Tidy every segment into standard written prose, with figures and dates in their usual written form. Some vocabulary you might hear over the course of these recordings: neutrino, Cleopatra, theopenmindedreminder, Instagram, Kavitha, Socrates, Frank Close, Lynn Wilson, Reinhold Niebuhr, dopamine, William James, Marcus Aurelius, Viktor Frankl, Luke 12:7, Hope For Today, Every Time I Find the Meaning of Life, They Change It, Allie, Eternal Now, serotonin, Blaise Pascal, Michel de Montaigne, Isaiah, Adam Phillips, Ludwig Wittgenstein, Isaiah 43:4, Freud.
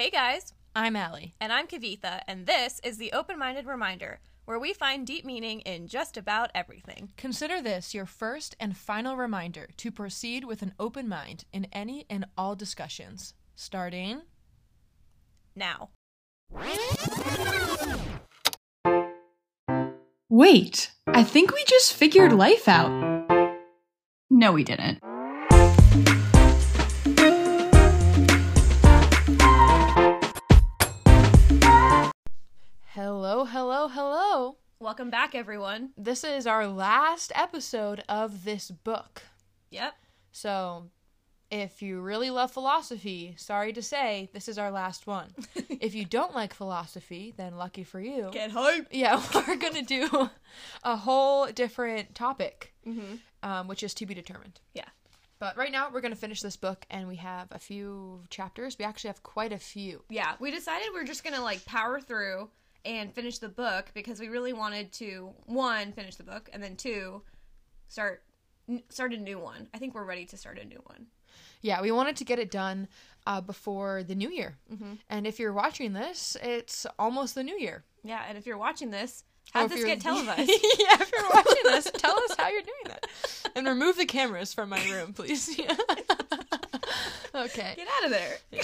Hey guys, I'm Allie. And I'm Kavitha, and this is the Open-Minded Reminder, where we find deep meaning in just about everything. Consider this your first and final reminder to proceed with an open mind in any and all discussions, starting now. Wait, I think we just figured life out. No, we didn't. Hello. Welcome back, everyone. This is our last episode of this book. Yep. So, if you really love philosophy, sorry to say, this is our last one. If you don't like philosophy, then lucky for you. Get hype! Yeah, we're going to do a whole different topic, which is to be determined. Yeah. But right now, we're going to finish this book, and we have a few chapters. We actually have quite a few. Yeah, we decided we're just going to, power through and finish the book because we really wanted to, one, finish the book, and then two, start a new one. I think we're ready to start a new one. Yeah, we wanted to get it done before the new year. Mm-hmm. And if you're watching this, it's almost the new year. Yeah, and if you're watching this, have this get televised. Yeah, if you're watching this, tell us how you're doing that. And remove the cameras from my room, please. Yeah. Okay. Get out of there. Yeah.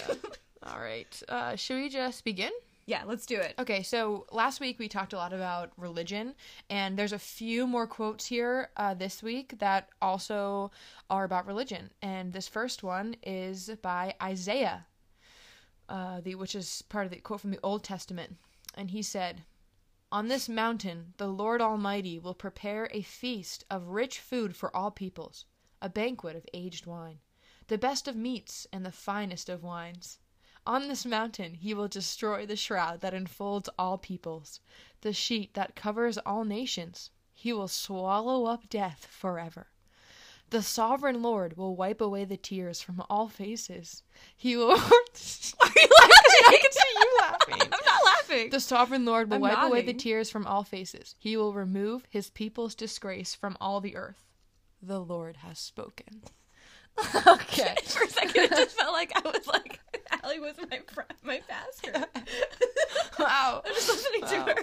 All right. Should we just begin? Yeah, let's do it. Okay, so last week we talked a lot about religion, and there's a few more quotes here this week that also are about religion. And this first one is by Isaiah, which is part of the quote from the Old Testament. And he said, "On this mountain, the Lord Almighty will prepare a feast of rich food for all peoples, a banquet of aged wine, the best of meats and the finest of wines. On this mountain he will destroy the shroud that enfolds all peoples, the sheet that covers all nations. He will swallow up death forever. The sovereign Lord will wipe away the tears from all faces. He will..." Are you laughing? I can see you laughing. I'm not laughing. "The sovereign Lord will wipe away the tears from all faces. He will remove his people's disgrace from all the earth. The Lord has spoken." Okay. For a second, it just felt like I was Allie was my pastor. Wow. I'm just listening to her.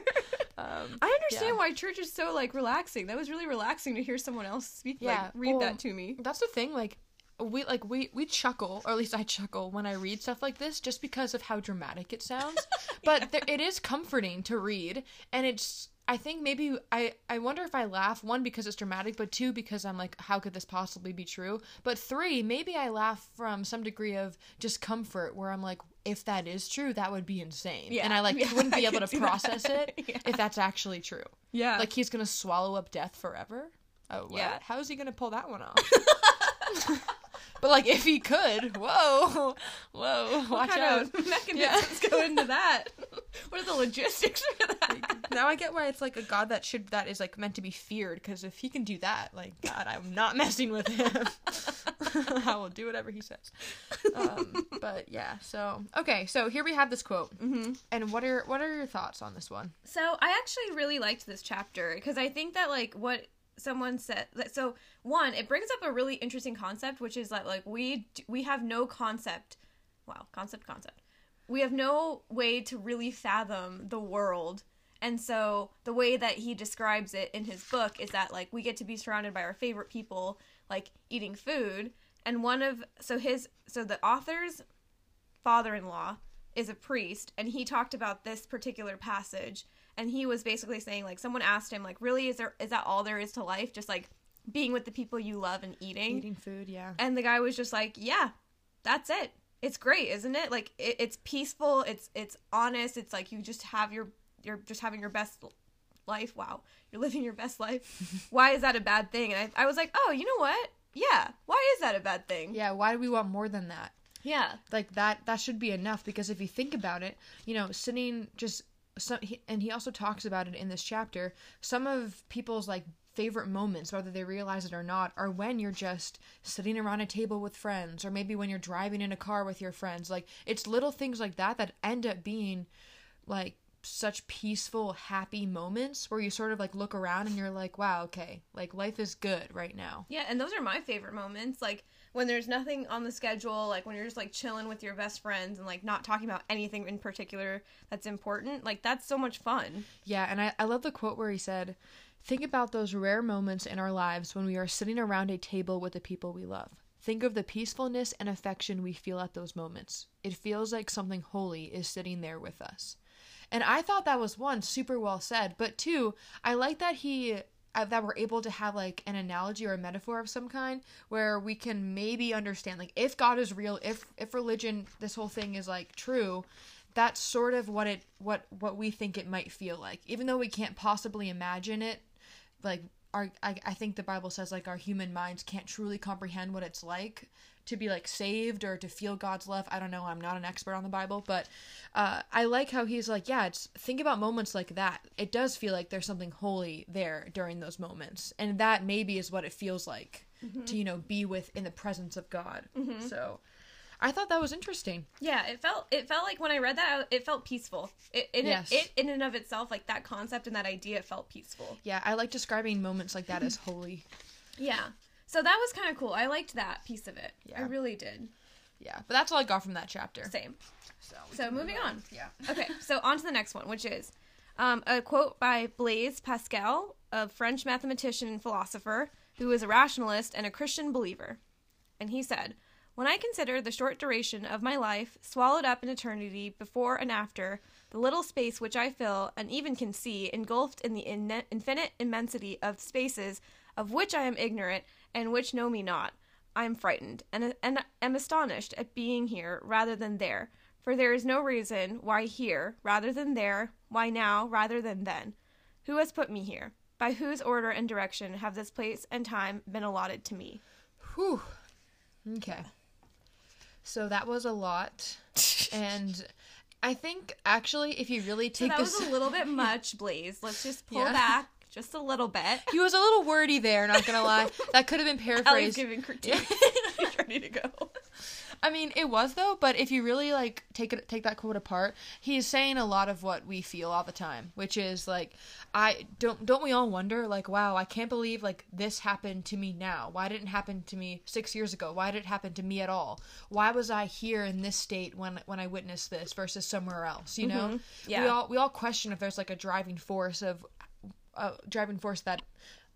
I understand why church is so, relaxing. That was really relaxing to hear someone else speak, read that to me. That's the thing, we chuckle, or at least I chuckle, when I read stuff like this just because of how dramatic it sounds. But it is comforting to read, and it's... I think maybe I wonder if I laugh, one, because it's dramatic, but two, because I'm how could this possibly be true? But three, maybe I laugh from some degree of discomfort where I'm if that is true, that would be insane. Yeah. And I wouldn't be able to process it if that's actually true. Yeah. He's going to swallow up death forever? Oh, well, yeah. How is he going to pull that one off? But, if he could, whoa, watch out. Mechanisms go into that. What are the logistics for that? Now I get why it's, a god that is meant to be feared, because if he can do that, God, I'm not messing with him. I will do whatever he says. Okay, so here we have this quote. Mm-hmm. And what are your thoughts on this one? So, I actually really liked this chapter, because I think that, what... someone said so one, it brings up a really interesting concept, which is that we have no concept. Wow, concept. We have no way to really fathom the world, and so the way that he describes it in his book is that we get to be surrounded by our favorite people, eating food, and the author's father-in-law is a priest, and he talked about this particular passage. And he was basically saying, someone asked him, really, is that all there is to life? Just, being with the people you love and eating? Eating food, yeah. And the guy was just yeah, that's it. It's great, isn't it? It's peaceful, it's honest, it's you just have you're just having your best life. Wow. You're living your best life. Why is that a bad thing? And I was oh, you know what? Yeah. Why is that a bad thing? Yeah, why do we want more than that? Yeah. That should be enough, because if you think about it, sitting just... and he also talks about it in this chapter, some of people's favorite moments, whether they realize it or not, are when you're just sitting around a table with friends, or maybe when you're driving in a car with your friends. It's little things like that that end up being such peaceful, happy moments where you sort of look around and you're wow, okay, life is good right now. Yeah, and those are my favorite moments. when there's nothing on the schedule, like when you're just like chilling with your best friends and like not talking about anything in particular that's important, like that's so much fun. Yeah, and I love the quote where he said, "Think about those rare moments in our lives when we are sitting around a table with the people we love. Think of the peacefulness and affection we feel at those moments. It feels like something holy is sitting there with us." And I thought that was, one, super well said, but two, I like that that we're able to have like an analogy or a metaphor of some kind where we can maybe understand, like, if God is real, if religion, this whole thing is like true, that's sort of what we think it might feel like, even though we can't possibly imagine it. Like I think the Bible says like our human minds can't truly comprehend what it's like to be like saved or to feel God's love. I don't know. I'm not an expert on the Bible, but I like how he's like, yeah, it's think about moments like that. It does feel like there's something holy there during those moments. And that maybe is what it feels like mm-hmm. to, you know, be with in the presence of God. Mm-hmm. So I thought that was interesting. Yeah, it felt like when I read that, it felt peaceful. It in and of itself, like that concept and that idea felt peaceful. Yeah, I like describing moments like that as holy. Yeah, so that was kind of cool. I liked that piece of it. Yeah. I really did. Yeah, but that's all I got from that chapter. Same. So moving on. Yeah. Okay, so on to the next one, which is a quote by Blaise Pascal, a French mathematician and philosopher who was a rationalist and a Christian believer. And he said, "When I consider the short duration of my life, swallowed up in eternity before and after, the little space which I fill and even can see, engulfed in the infinite immensity of spaces of which I am ignorant and which know me not, I am frightened and am astonished at being here rather than there, for there is no reason why here rather than there, why now rather than then. Who has put me here? By whose order and direction have this place and time been allotted to me?" Whew. Okay. So that was a lot, and I think actually if you really take this... So that was a little bit much, Blaise. Let's just pull back just a little bit. He was a little wordy there, not gonna lie. That could have been paraphrased. Ellie's giving critique. He's ready to go. I mean, it was though, but if you really like take that quote apart, he's saying a lot of what we feel all the time, which is like, I don't we all wonder like, wow, I can't believe like this happened to me now. Why didn't it happen to me 6 years ago? Why did it happen to me at all? Why was I here in this state when I witnessed this versus somewhere else? You know, mm-hmm. Yeah. we all question if there's like a driving force of that,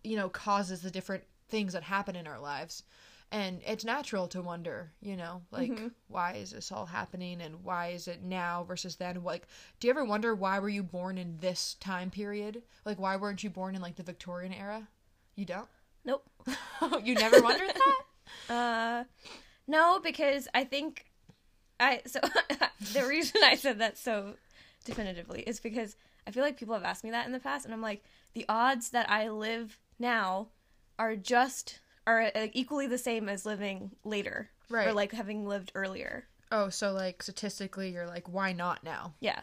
you know, causes the different things that happen in our lives. And it's natural to wonder, you know, like, mm-hmm. why is this all happening and why is it now versus then? Like, do you ever wonder why were you born in this time period? Like, why weren't you born in, like, the Victorian era? You don't? Nope. You never wondered that? No, because I think the reason I said that so definitively is because I feel like people have asked me that in the past, and I'm like, the odds that I live now are equally the same as living later. Right. Or, like, having lived earlier. Oh, so, like, statistically, you're like, why not now? Yeah.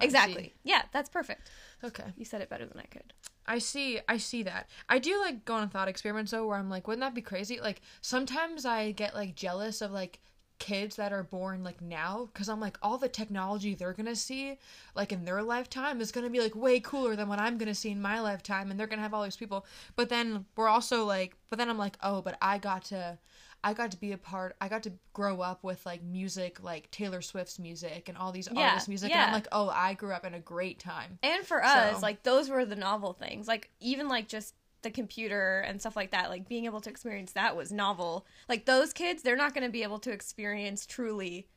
Exactly. Yeah, that's perfect. Okay. You said it better than I could. I see that. I do, like, go on thought experiments, though, where I'm like, wouldn't that be crazy? Like, sometimes I get, like, jealous of, like, kids that are born, like, now, because I'm like, all the technology they're gonna see, like, in their lifetime is gonna be, like, way cooler than what I'm gonna see in my lifetime, and they're gonna have all these people, but then I'm like, oh, but I got to be a part, I got to grow up with, like, music, like, Taylor Swift's music, and all these artists' music, and I'm like, oh, I grew up in a great time. And for us, like, those were the novel things, like, even, like, just the computer and stuff like that, like being able to experience that was novel. Like those kids, they're not going to be able to experience truly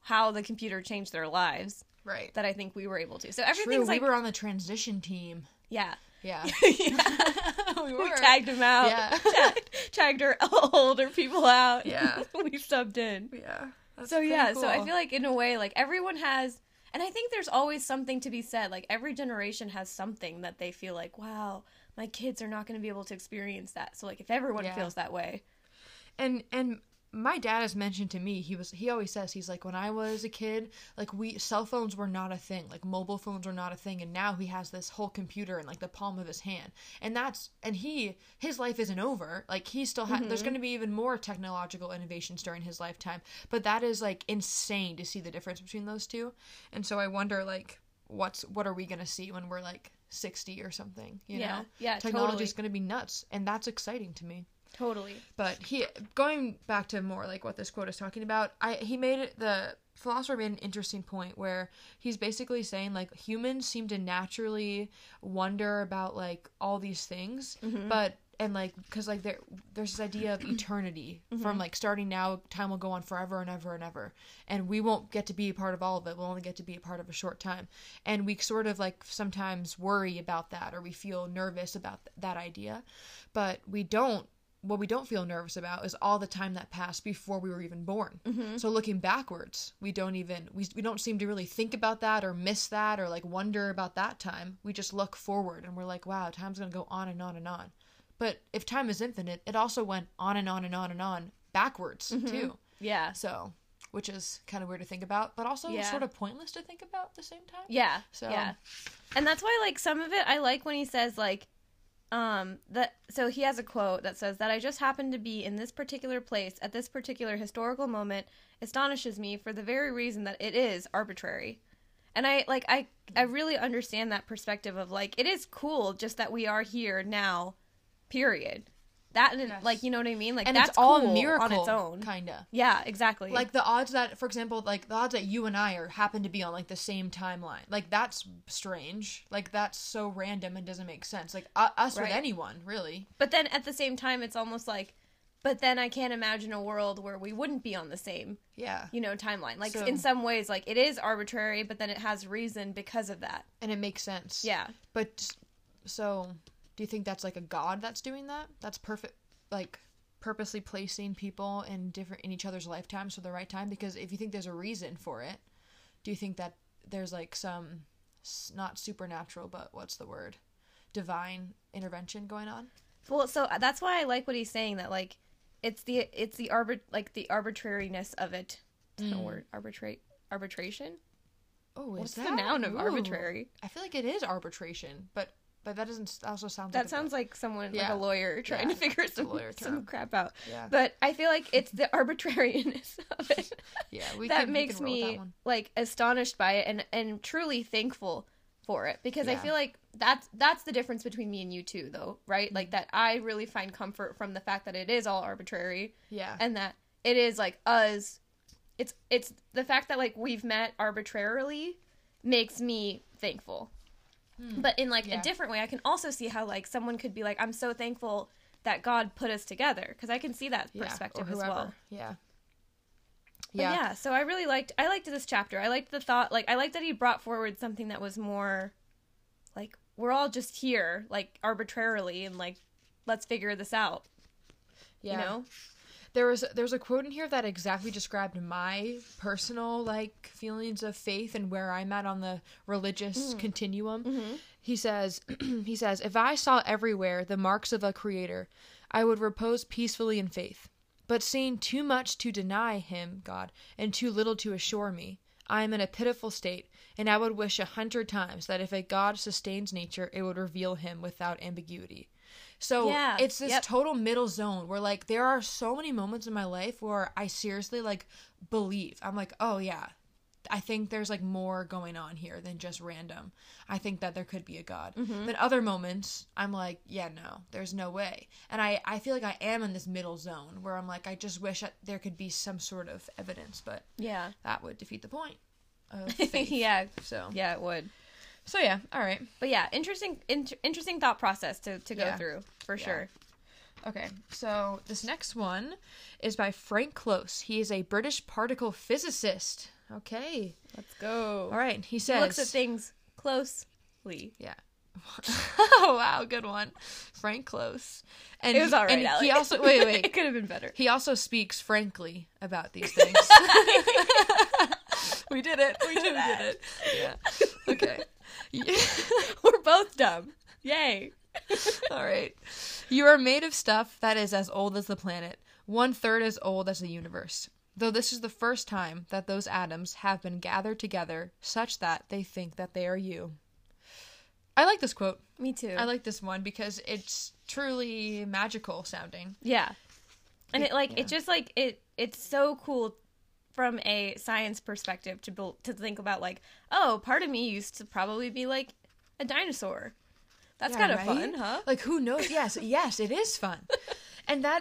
how the computer changed their lives. Right. That I think we were able to. So everything's true. Like, we were on the transition team. Yeah. Yeah. Yeah. We tagged them out. Yeah. Tagged our older people out. Yeah. We subbed in. Yeah. That's so yeah. Cool. So I feel like in a way, like everyone has, and I think there's always something to be said. Like every generation has something that they feel like, wow, my kids are not going to be able to experience that. So, like, if everyone feels that way. And my dad has mentioned to me, he always says, he's like, when I was a kid, like, cell phones were not a thing. Like, mobile phones were not a thing. And now he has this whole computer in, like, the palm of his hand. And his life isn't over. Like, he still has, mm-hmm. there's going to be even more technological innovations during his lifetime. But that is, like, insane to see the difference between those two. And so I wonder, like, what are we going to see when we're, like, 60 or something, you know? Yeah, technology's totally going to be nuts, and that's exciting to me. Totally. But he, going back to more like what this quote is talking about, the philosopher made an interesting point where he's basically saying like humans seem to naturally wonder about like all these things, mm-hmm. but and like because like there's this idea of eternity mm-hmm. from like starting now, time will go on forever and ever and ever, and we won't get to be a part of all of it. We'll only get to be a part of a short time, and we sort of like sometimes worry about that, or we feel nervous about that idea, but we don't. What we don't feel nervous about is all the time that passed before we were even born. Mm-hmm. So looking backwards, we don't seem to really think about that or miss that or like wonder about that time. We just look forward and we're like, wow, time's going to go on and on and on. But if time is infinite, it also went on and on and on and on backwards mm-hmm. too. Yeah. So, which is kind of weird to think about, but also sort of pointless to think about at the same time. Yeah. So, yeah. And that's why like some of it, I like when he says like, so he has a quote that says that I just happened to be in this particular place at this particular historical moment astonishes me for the very reason that it is arbitrary. And I really understand that perspective of like, it is cool just that we are here now, period. That and yes. like, you know what I mean? Like, and that's it's all cool a miracle on its own. Kinda. Yeah, exactly. Like the odds that, for example, like the odds that you and I happen to be on like the same timeline. Like that's strange. Like that's so random and doesn't make sense. Like us right. with anyone, really. But then at the same time, it's almost like, but then I can't imagine a world where we wouldn't be on the same, timeline. Like so, in some ways, like it is arbitrary, but then it has reason because of that. And it makes sense. Yeah. But so. Do you think that's, like, a god that's doing that? That's perfect, like, purposely placing people in each other's lifetimes for the right time? Because if you think there's a reason for it, do you think that there's, like, some, not supernatural, but what's the word? Divine intervention going on? Well, so that's why I like what he's saying, that, like, it's the arbitrariness of it. Is that a word? Arbitration? Oh, is that? What's the noun of arbitrary? I feel like it is arbitration, but that doesn't also sound like... That sounds like someone, like a lawyer, trying to figure some crap out. Yeah. But I feel like it's the arbitrariness of it. Yeah, that makes me like, astonished by it and truly thankful for it. Because I feel like that's the difference between me and you two, though, right? Mm-hmm. Like, that I really find comfort from the fact that it is all arbitrary. Yeah. And that it is, like, us. It's the fact that, like, we've met arbitrarily makes me thankful. But in, like, a different way, I can also see how, like, someone could be like, I'm so thankful that God put us together. Because I can see that perspective as well. Yeah. But yeah, so I liked this chapter. I liked the thought, like, I liked that he brought forward something that was more, like, we're all just here, like, arbitrarily, and, like, let's figure this out. Yeah. You know? There's a quote in here that exactly described my personal, like, feelings of faith and where I'm at on the religious continuum. Mm-hmm. He says, if I saw everywhere the marks of a creator, I would repose peacefully in faith. But seeing too much to deny him, God, and too little to assure me, I am in a pitiful state, and I would wish 100 times that if a God sustains nature, it would reveal him without ambiguity. So it's this total middle zone where, like, there are so many moments in my life where I seriously, like, believe. I'm like, oh, yeah, I think there's, like, more going on here than just random. I think that there could be a God. Mm-hmm. But other moments, I'm like, yeah, no, there's no way. And I feel like I am in this middle zone where I'm like, I just wish there could be some sort of evidence. But that would defeat the point of faith. Yeah, it would. So, yeah, all right. But, yeah, interesting thought process to go through, for sure. Okay, so this next one is by Frank Close. He is a British particle physicist. Okay. Let's go. All right, he says... He looks at things closely. Yeah. Oh, wow, good one. Frank Close. And it was all right, Allie. He also... Wait. It could have been better. He also speaks frankly about these things. We did it. We did it. Yeah. Okay. We're both dumb. Yay. All right. You are made of stuff that is as old as the planet, 1/3 as old as the universe. Though this is the first time that those atoms have been gathered together such that they think that they are you. I like this quote. Me too. I like this one because it's truly magical sounding. Yeah. And it's so cool from a science perspective to think about, like, oh, part of me used to probably be like a dinosaur. That's kind of fun, huh? Like, who knows? Yes, it is fun. And I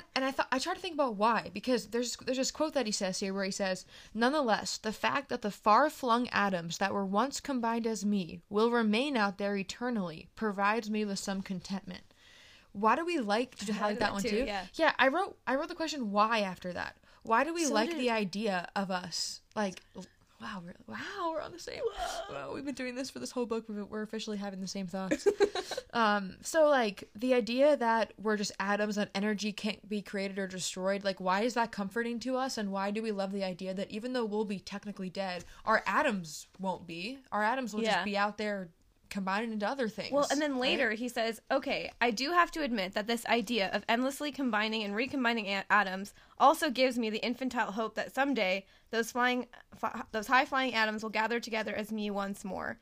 tried to think about why, because there's this quote that he says here where he says, "Nonetheless, the fact that the far-flung atoms that were once combined as me will remain out there eternally provides me with some contentment." Why do we like to highlight that one too? Yeah, I wrote the question why after that. Why do we the idea of us like? Wow, we're on the same. Wow, we've been doing this for this whole book. We're officially having the same thoughts. So like the idea that we're just atoms and energy can't be created or destroyed. Like, why is that comforting to us? And why do we love the idea that even though we'll be technically dead, our atoms won't be. Our atoms will just be out there combined into other things. Well, and then later he says, "Okay, I do have to admit that this idea of endlessly combining and recombining atoms also gives me the infantile hope that someday those high-flying atoms will gather together as me once more."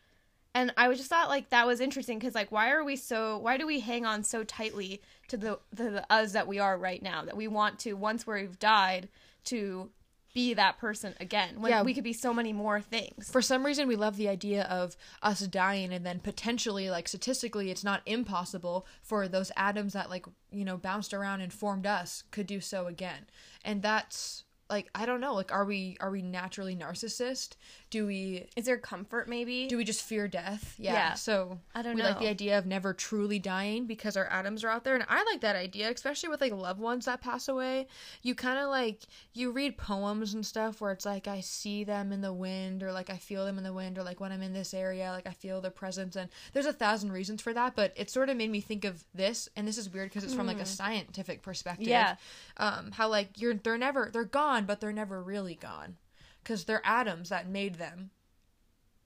And I just thought like that was interesting because like why do we hang on so tightly to the us that we are right now, that we want to, once we've died, to be that person again when we could be so many more things. For some reason we love the idea of us dying and then potentially, like, statistically it's not impossible for those atoms that, like, you know, bounced around and formed us could do so again. And that's like, I don't know, like, are we naturally narcissist? Is there comfort maybe? Do we just fear death? Yeah. So I don't know. We like the idea of never truly dying because our atoms are out there. And I like that idea, especially with, like, loved ones that pass away. You kind of, like, you read poems and stuff where it's like, I see them in the wind, or like I feel them in the wind, or like when I'm in this area, like I feel their presence. And there's 1,000 reasons for that, but it sort of made me think of this. And this is weird because it's from like a scientific perspective. Yeah. How like they're gone, but they're never really gone because their atoms that made them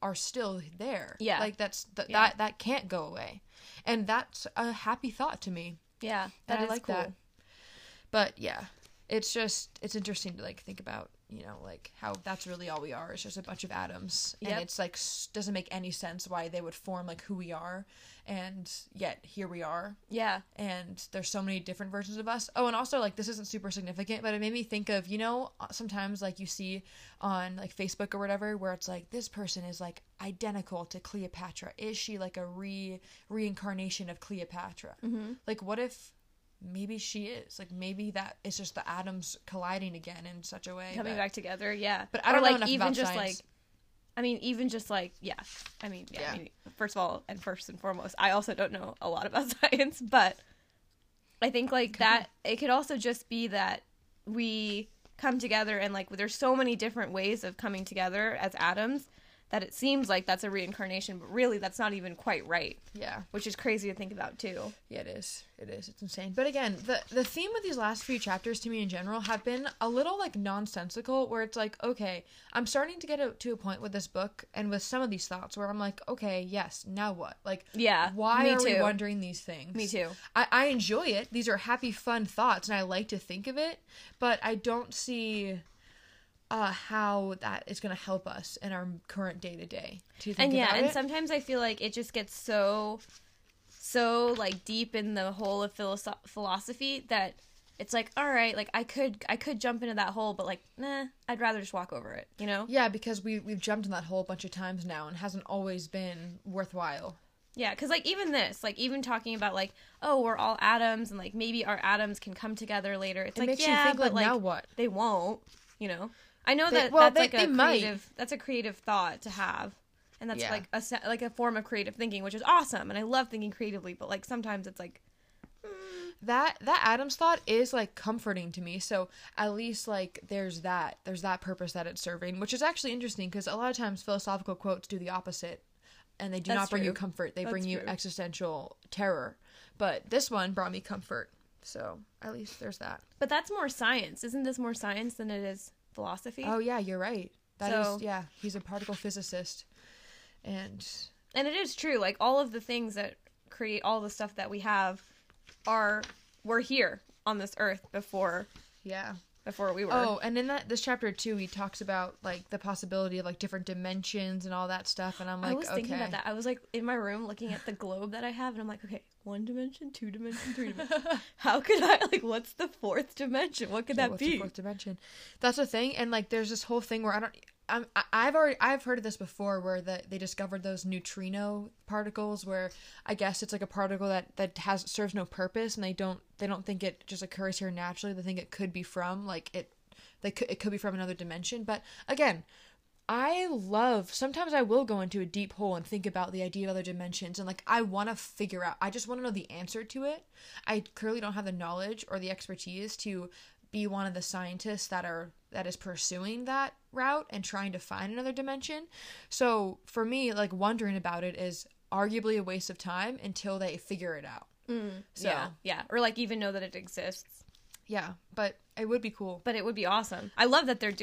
are still there. Yeah, like that can't go away, and that's a happy thought to me. Yeah, that is like cool. That. But yeah, it's interesting to, like, think about, you know, like how that's really all we are is just a bunch of atoms, and it's like doesn't make any sense why they would form like who we are, and yet here we are. Yeah, and there's so many different versions of us. Oh, and also, like, this isn't super significant, but it made me think of, you know, sometimes like you see on like Facebook or whatever where it's like this person is like identical to Cleopatra. Is she like a reincarnation of Cleopatra? Mm-hmm. Like, what if maybe she is, like, maybe that it's just the atoms colliding again in such a way, coming back together. Yeah, but I don't know enough about science. I mean, first and foremost, I also don't know a lot about science, but I think like that it could also just be that we come together and, like, there's so many different ways of coming together as atoms that it seems like that's a reincarnation, but really that's not even quite right. Yeah. Which is crazy to think about, too. Yeah, it is. It is. It's insane. But again, the theme of these last few chapters to me in general have been a little, like, nonsensical, where it's like, okay, I'm starting to get to a point with this book and with some of these thoughts where I'm like, okay, yes, now what? Like, why are we wondering these things? Me too. I enjoy it. These are happy, fun thoughts, and I like to think of it, but I don't see how that is going to help us in our current day-to-day. And sometimes I feel like it just gets so, like, deep in the hole of philosophy that it's like, all right, like, I could jump into that hole, but, like, nah, I'd rather just walk over it, you know? Yeah, because we've jumped in that hole a bunch of times now and it hasn't always been worthwhile. Yeah, because, like, even this, like, even talking about, like, oh, we're all atoms and, like, maybe our atoms can come together later. It's like, yeah, think, but, like, now what? They won't, you know? I know that's a creative thought to have, and that's like a form of creative thinking, which is awesome, and I love thinking creatively, but, like, sometimes it's like that Adam's thought is, like, comforting to me, so at least, like, there's that purpose that it's serving, which is actually interesting because a lot of times philosophical quotes do the opposite, and they do not bring you comfort, they bring you existential terror, but this one brought me comfort, so at least there's that. But that's more science. Isn't this more science than it is philosophy? Oh yeah, you're right. He's a particle physicist, and it is true. Like, all of the things that create all the stuff that we have were here on this earth before we were. Oh, and in this chapter too, he talks about, like, the possibility of, like, different dimensions and all that stuff. And I'm like, I was thinking about that. I was, like, in my room looking at the globe that I have, and I'm like, okay, 1 dimension, 2 dimension, 3 dimension. How could I, like, what's the 4th dimension? What could that be? What's the 4th dimension? That's a thing. And, like, there's this whole thing where I've heard of this before, where they discovered those neutrino particles, where I guess it's like a particle that has serves no purpose, and they don't think it just occurs here naturally. They think it could be from it could be from another dimension. But again, sometimes I will go into a deep hole and think about the idea of other dimensions, and I want to figure out, I just want to know the answer to it. I clearly don't have the knowledge or the expertise to be one of the scientists that is pursuing that route and trying to find another dimension. So for me, wondering about it is arguably a waste of time until they figure it out. So yeah. Or even know that it exists. Yeah, but it would be cool. But it would be awesome. I love that they're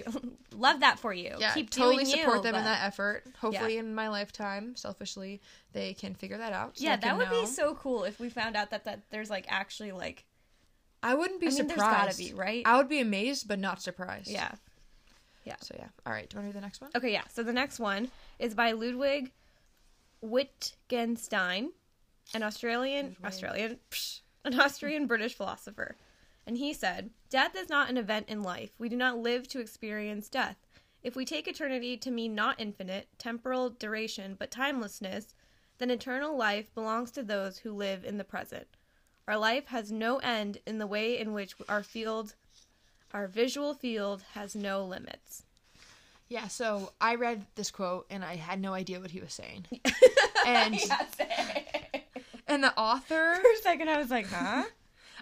love that for you. Yeah, keep totally doing support them in that effort. Hopefully, in my lifetime, selfishly, they can figure that out. So yeah, that would be so cool if we found out that there's actually I wouldn't be surprised. There's gotta be, right? I would be amazed, but not surprised. Yeah. Yeah. So yeah. All right. Do you want to do the next one? Okay. Yeah. So the next one is by Ludwig Wittgenstein, an Austrian British philosopher. And he said, "Death is not an event in life. We do not live to experience death. If we take eternity to mean not infinite, temporal duration, but timelessness, then eternal life belongs to those who live in the present. Our life has no end in the way in which our visual field has no limits." Yeah, so I read this quote, and I had no idea what he was saying. And the author... For a second, I was like, huh?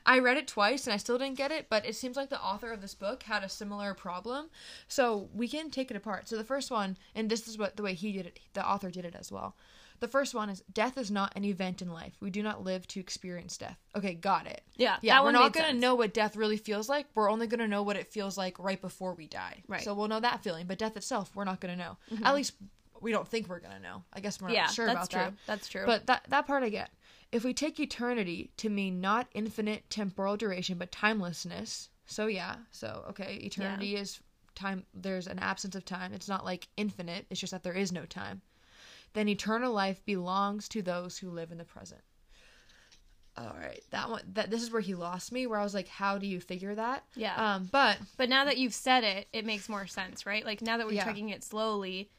I read it twice, and I still didn't get it, but it seems like the author of this book had a similar problem, so we can take it apart. So the first one, and this is the way he did it, the author did it as well. The first one is, death is not an event in life. We do not live to experience death. Okay, got it. Yeah, we're not going to know what death really feels like. We're only going to know what it feels like right before we die. Right. So we'll know that feeling, but death itself, we're not going to know. Mm-hmm. At least we don't think we're going to know. I guess we're not sure about that. Yeah, that's true. But that part I get. If we take eternity to mean not infinite temporal duration, but timelessness, eternity is time, there's an absence of time. It's not infinite, it's just that there is no time. Then eternal life belongs to those who live in the present. All right, that one, this is where he lost me, where I was like, how do you figure that? Yeah. But now that you've said it, it makes more sense, right? Now that we're checking it slowly,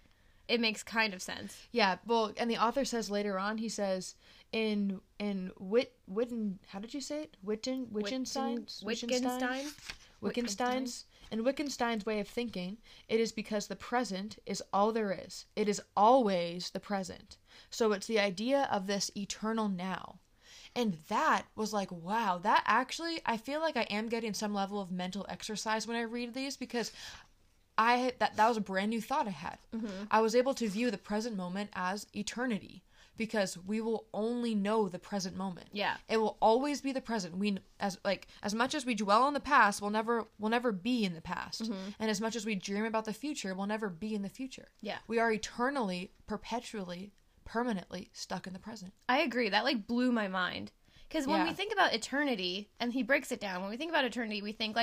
it makes kind of sense. Yeah, well, and the author says later on, he says... In Witten, how did you say it? Wittgenstein's in Wittgenstein's way of thinking, it is because the present is all there is. It is always the present. So it's the idea of this eternal now. And that was wow, that actually, I feel I am getting some level of mental exercise when I read these, because that was a brand new thought I had. Mm-hmm. I was able to view the present moment as eternity. Because we will only know the present moment. Yeah, it will always be the present. We as much as we dwell on the past, we'll never be in the past. Mm-hmm. And as much as we dream about the future, we'll never be in the future. Yeah, we are eternally, perpetually, permanently stuck in the present. I agree. That blew my mind. Because when we think about eternity, and he breaks it down, when we think about eternity, we think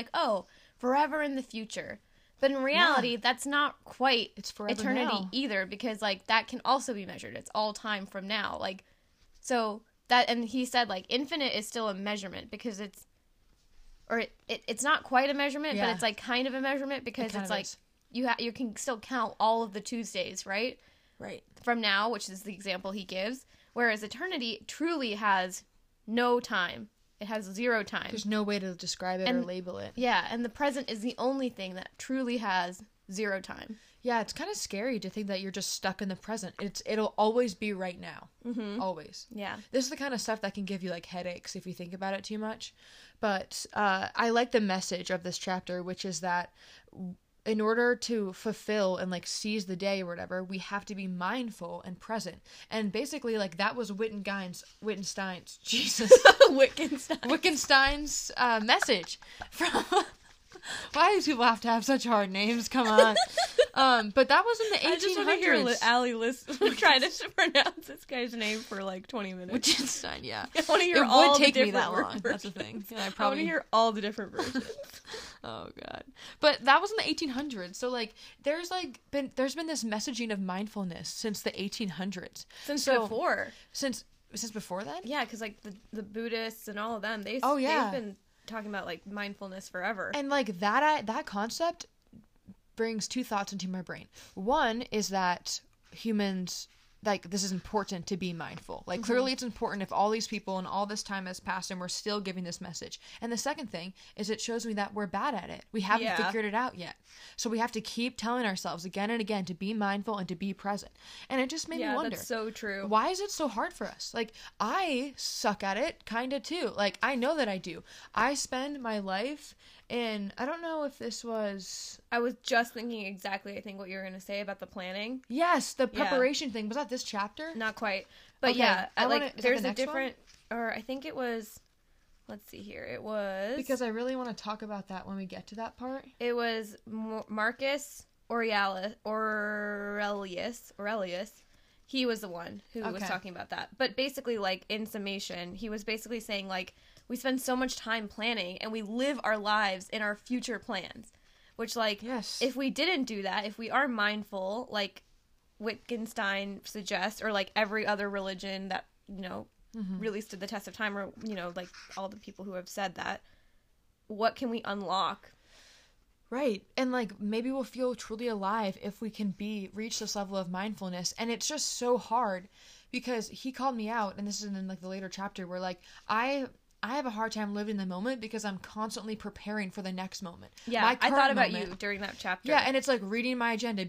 forever in the future. But in reality, that's not quite eternity now. Either, because that can also be measured. It's all time from now. And he said infinite is still a measurement because it's not quite a measurement, but it's kind of a measurement because you can still count all of the Tuesdays, right? Right. From now, which is the example he gives, whereas eternity truly has no time. It has zero time. There's no way to describe it or label it. Yeah, and the present is the only thing that truly has zero time. Yeah, it's kind of scary to think that you're just stuck in the present. It'll always be right now. Mm-hmm. Always. Yeah. This is the kind of stuff that can give you headaches if you think about it too much. But I like the message of this chapter, which is that in order to fulfill and seize the day or whatever, we have to be mindful and present. And basically, that was Wittgenstein's message from. Why do people have to have such hard names? Come on. But that was in the 1800s. I just want to hear Allie try to pronounce this guy's name for 20 minutes. Wittgenstein, yeah. I want to hear all the different versions. It would take me that long. That's the thing. Yeah, I want to hear all the different versions. Oh, God. But that was in the 1800s. So, there's been this messaging of mindfulness since the 1800s. Since before then? Yeah, because, the Buddhists and all of them, they've been... talking about mindfulness forever, and that concept brings two thoughts into my brain. One is that humans, like, this is important to be mindful. Like, clearly it's important if all these people and all this time has passed and we're still giving this message. And the second thing is it shows me that we're bad at it. We haven't figured it out yet. So we have to keep telling ourselves again and again to be mindful and to be present. And it just made me wonder. Yeah, that's so true. Why is it so hard for us? Like, I suck at it kind of too. Like, I know that I do. I spend my life... And I don't know if this was... I was just thinking exactly, I think, what you were going to say about the planning. Yes, the preparation thing. Was that this chapter? Not quite. But okay. There's a different... One? Or I think it was... Let's see here. It was... Because I really want to talk about that when we get to that part. It was Marcus Aurelius. He was the one who was talking about that. But basically, like, in summation, he was basically saying, like, we spend so much time planning, and we live our lives in our future plans, which, like, if we didn't do that, if we are mindful, like Wittgenstein suggests, or like every other religion that, you know, really stood the test of time, or, you know, like all the people who have said that, what can we unlock? Right. And, like, maybe we'll feel truly alive if we can reach this level of mindfulness. And it's just so hard because he called me out, and this is in, like, the later chapter where, like, I have a hard time living the moment because I'm constantly preparing for the next moment. Yeah, I thought about you during that chapter. Yeah, and it's like reading my agenda,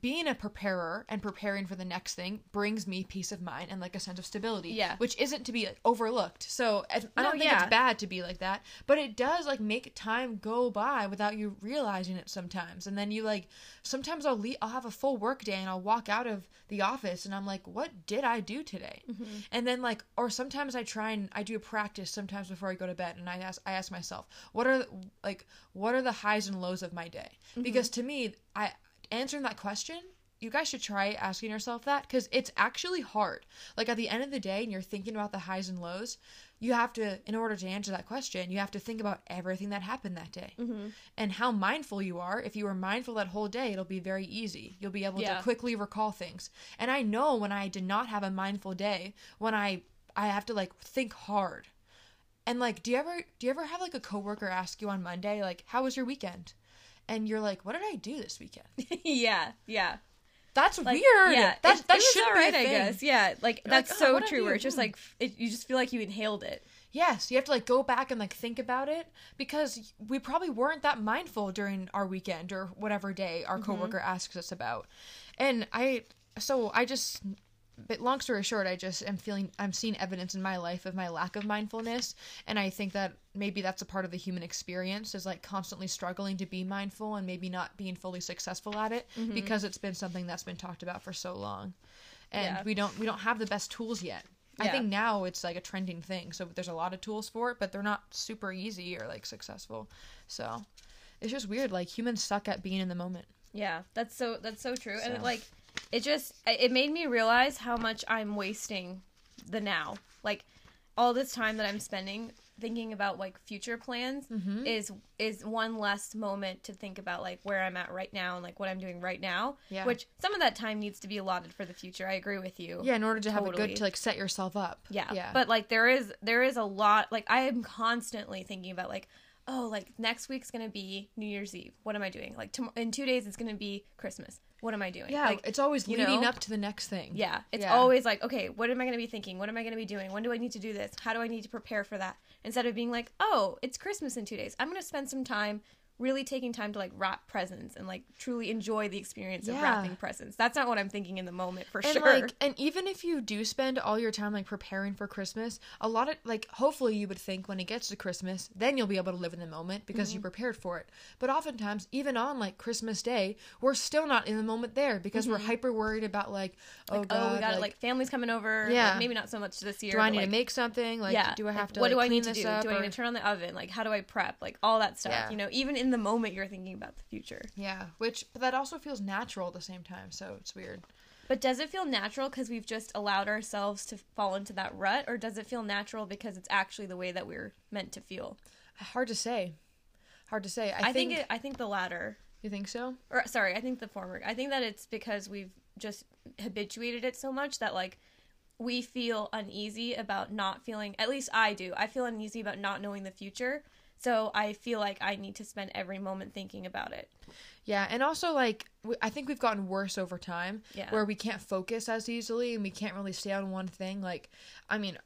being a preparer and preparing for the next thing brings me peace of mind and, like, a sense of stability. Yeah, which isn't to be, like, overlooked. So I don't think it's bad to be like that, but it does, like, make time go by without you realizing it sometimes. And then you, like, sometimes I'll have a full work day and I'll walk out of the office and I'm like, what did I do today? And then, like, or sometimes I try and I do a practice sometimes before I go to bed, and I ask myself, what are the highs and lows of my day? Because to me, answering that question, you guys should try asking yourself that, because it's actually hard. Like, at the end of the day, and you're thinking about the highs and lows, you have to, in order to answer that question, you have to think about everything that happened that day and how mindful you are. If you were mindful that whole day, it'll be very easy. You'll be able to quickly recall things. And I know when I did not have a mindful day, when I have to, like, think hard. And, like, do you ever have, like, a coworker ask you on Monday, like, how was your weekend? And you're like, what did I do this weekend? Yeah. That's, like, weird. Yeah, that should be right, I guess. Yeah, like, you're that's like, so true. Where it's just like you just feel like you inhaled it. Yes, you have to, like, go back and, like, think about it, because we probably weren't that mindful during our weekend or whatever day our coworker asks us about. And But long story short, I'm seeing evidence in my life of my lack of mindfulness, and I think that maybe that's a part of the human experience, is, like, constantly struggling to be mindful and maybe not being fully successful at it because it's been something that's been talked about for so long, and we don't have the best tools yet. Yeah. I think now it's, like, a trending thing, so there's a lot of tools for it, but they're not super easy or, like, successful. So it's just weird, like, humans suck at being in the moment. Yeah, that's so true. So. And it made me realize how much I'm wasting the now. Like, all this time that I'm spending thinking about, like, future plans is one less moment to think about, like, where I'm at right now and, like, what I'm doing right now. Yeah. Which some of that time needs to be allotted for the future. I agree with you. Yeah, in order to have a good, to, like, set yourself up. Yeah. But, like, there is a lot, like, I am constantly thinking about, like, oh, like, next week's going to be New Year's Eve. What am I doing? Like, in 2 days it's going to be Christmas. What am I doing? Yeah, like, it's always leading up to the next thing. Yeah, it's always like, okay, what am I going to be thinking? What am I going to be doing? When do I need to do this? How do I need to prepare for that? Instead of being like, oh, it's Christmas in 2 days. I'm going to spend some time really taking time to, like, wrap presents and, like, truly enjoy the experience of wrapping presents. That's not what I'm thinking in the moment, for sure. Like, and even if you do spend all your time, like, preparing for Christmas, a lot of, like, hopefully you would think when it gets to Christmas, then you'll be able to live in the moment because you prepared for it. But oftentimes, even on, like, Christmas Day, we're still not in the moment there because we're hyper worried about, like, oh, God, we got, like, family's coming over. Yeah. Like, maybe not so much this year. Do I need to make something? Like, do I have to, like, clean this up? Do I need to turn on the oven? Like, how do I prep? Like, all that stuff, you know, even in the moment you're thinking about the future. Yeah, but that also feels natural at the same time, so it's weird. But does it feel natural because we've just allowed ourselves to fall into that rut, or does it feel natural because it's actually the way that we're meant to feel? Hard to say. I think the latter. You think so? Or, sorry, I think the former. I think that it's because we've just habituated it so much that, like, we feel uneasy about not feeling, at least I do, I feel uneasy about not knowing the future. So I feel like I need to spend every moment thinking about it. Yeah. And also, like, I think we've gotten worse over time, yeah, where we can't focus as easily and we can't really stay on one thing. Like, I mean,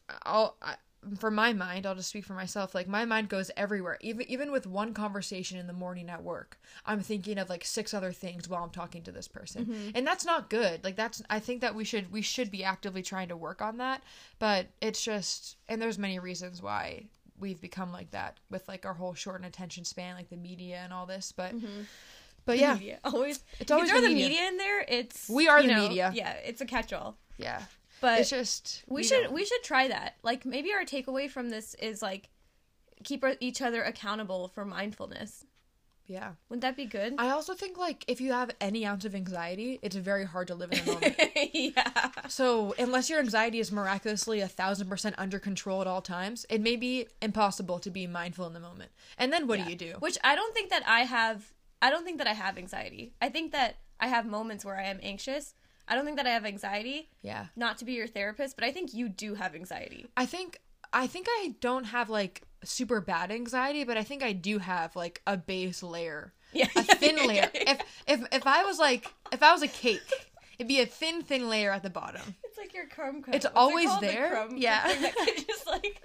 for my mind, I'll just speak for myself. Like, my mind goes everywhere. Even with one conversation in the morning at work, I'm thinking of like 6 other things while I'm talking to this person. Mm-hmm. And that's not good. Like, that's, I think that we should be actively trying to work on that, but it's just, and there's many reasons why we've become like that with like our whole shortened attention span, like the media and all this, but mm-hmm. But the yeah, media. It's always you throw the media in there. It's we are the media. Yeah, it's a catch-all. Yeah, but it's just we should try that. Like, maybe our takeaway from this is like keep each other accountable for mindfulness. Yeah, wouldn't that be good? I also think like if you have any ounce of anxiety, it's very hard to live in the moment. Yeah. So unless your anxiety is miraculously 1,000% under control at all times, it may be impossible to be mindful in the moment. And then what do you do? Which I don't think that I have. I don't think that I have anxiety. I think that I have moments where I am anxious. I don't think that I have anxiety. Yeah. Not to be your therapist, but I think you do have anxiety. I think I don't have like super bad anxiety, but I think I do have like a base layer. Yeah. A thin layer. Yeah. If I was like, if I was a cake, it'd be a thin layer at the bottom. It's like your crumb. It's always there. The crumb, yeah. It's just like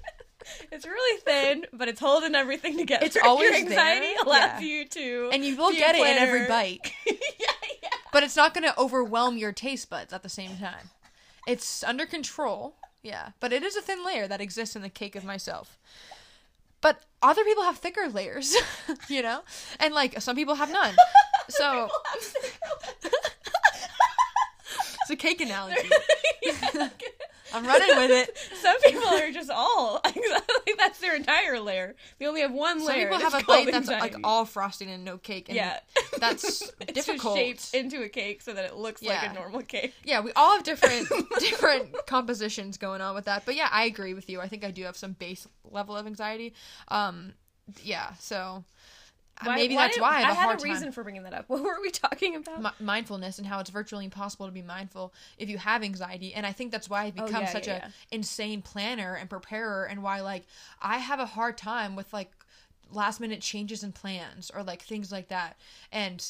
it's really thin, but it's holding everything together. It's always your anxiety there. Allows yeah. you to, and you will get it in every bite. Yeah, yeah. But it's not going to overwhelm your taste buds at the same time. It's under control. Yeah, but it is a thin layer that exists in the cake of myself. But other people have thicker layers, you know, and like some people have none. So it's a cake analogy. Yeah, I'm running with it. Some people are just all like that's their entire layer. They only have one layer. Some people have a plate that's like all frosting and no cake. And yeah, that's it's difficult. It's shaped into a cake so that it looks yeah. like a normal cake. Yeah, we all have different compositions going on with that. But yeah, I agree with you. I think I do have some base level of anxiety. Yeah, so. Maybe that's why I have a hard time. I had a reason for bringing that up. What were we talking about? Mindfulness and how it's virtually impossible to be mindful if you have anxiety. And I think that's why I've become such an insane planner and preparer, and why like I have a hard time with like last minute changes in plans or like things like that. And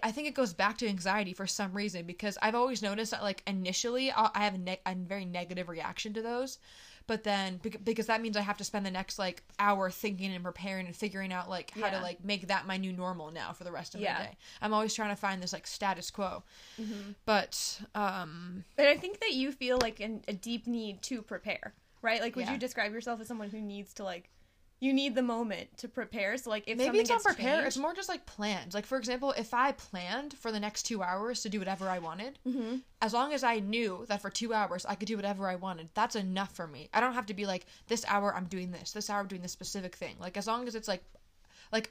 I think it goes back to anxiety for some reason, because I've always noticed that like initially I have a very negative reaction to those. But then, because that means I have to spend the next, like, hour thinking and preparing and figuring out, like, how yeah. to, like, make that my new normal now for the rest of yeah. my day. I'm always trying to find this, like, status quo. Mm-hmm. But I think that you feel, like, a deep need to prepare, right? Like, would yeah. you describe yourself as someone who needs to, like, you need the moment to prepare? So, like, if maybe it's not prepared, it's more just, like, planned. Like, for example, if I planned for the next 2 hours to do whatever I wanted, mm-hmm. as long as I knew that for 2 hours I could do whatever I wanted, that's enough for me. I don't have to be like, this hour I'm doing this hour I'm doing this specific thing. Like, as long as it's like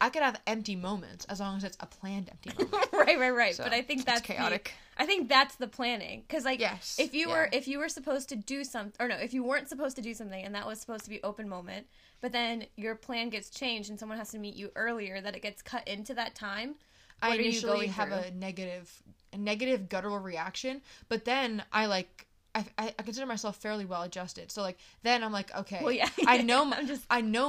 I could have empty moments as long as it's a planned empty moment. right. So, but I think that's chaotic. I think that's the planning, because like yes. if you were supposed to do something, or no, if you weren't supposed to do something and that was supposed to be open moment, but then your plan gets changed and someone has to meet you earlier, that it gets cut into that time. What I initially have through? a negative guttural reaction, but then I consider myself fairly well adjusted. So like then I'm like, okay, well, yeah, I know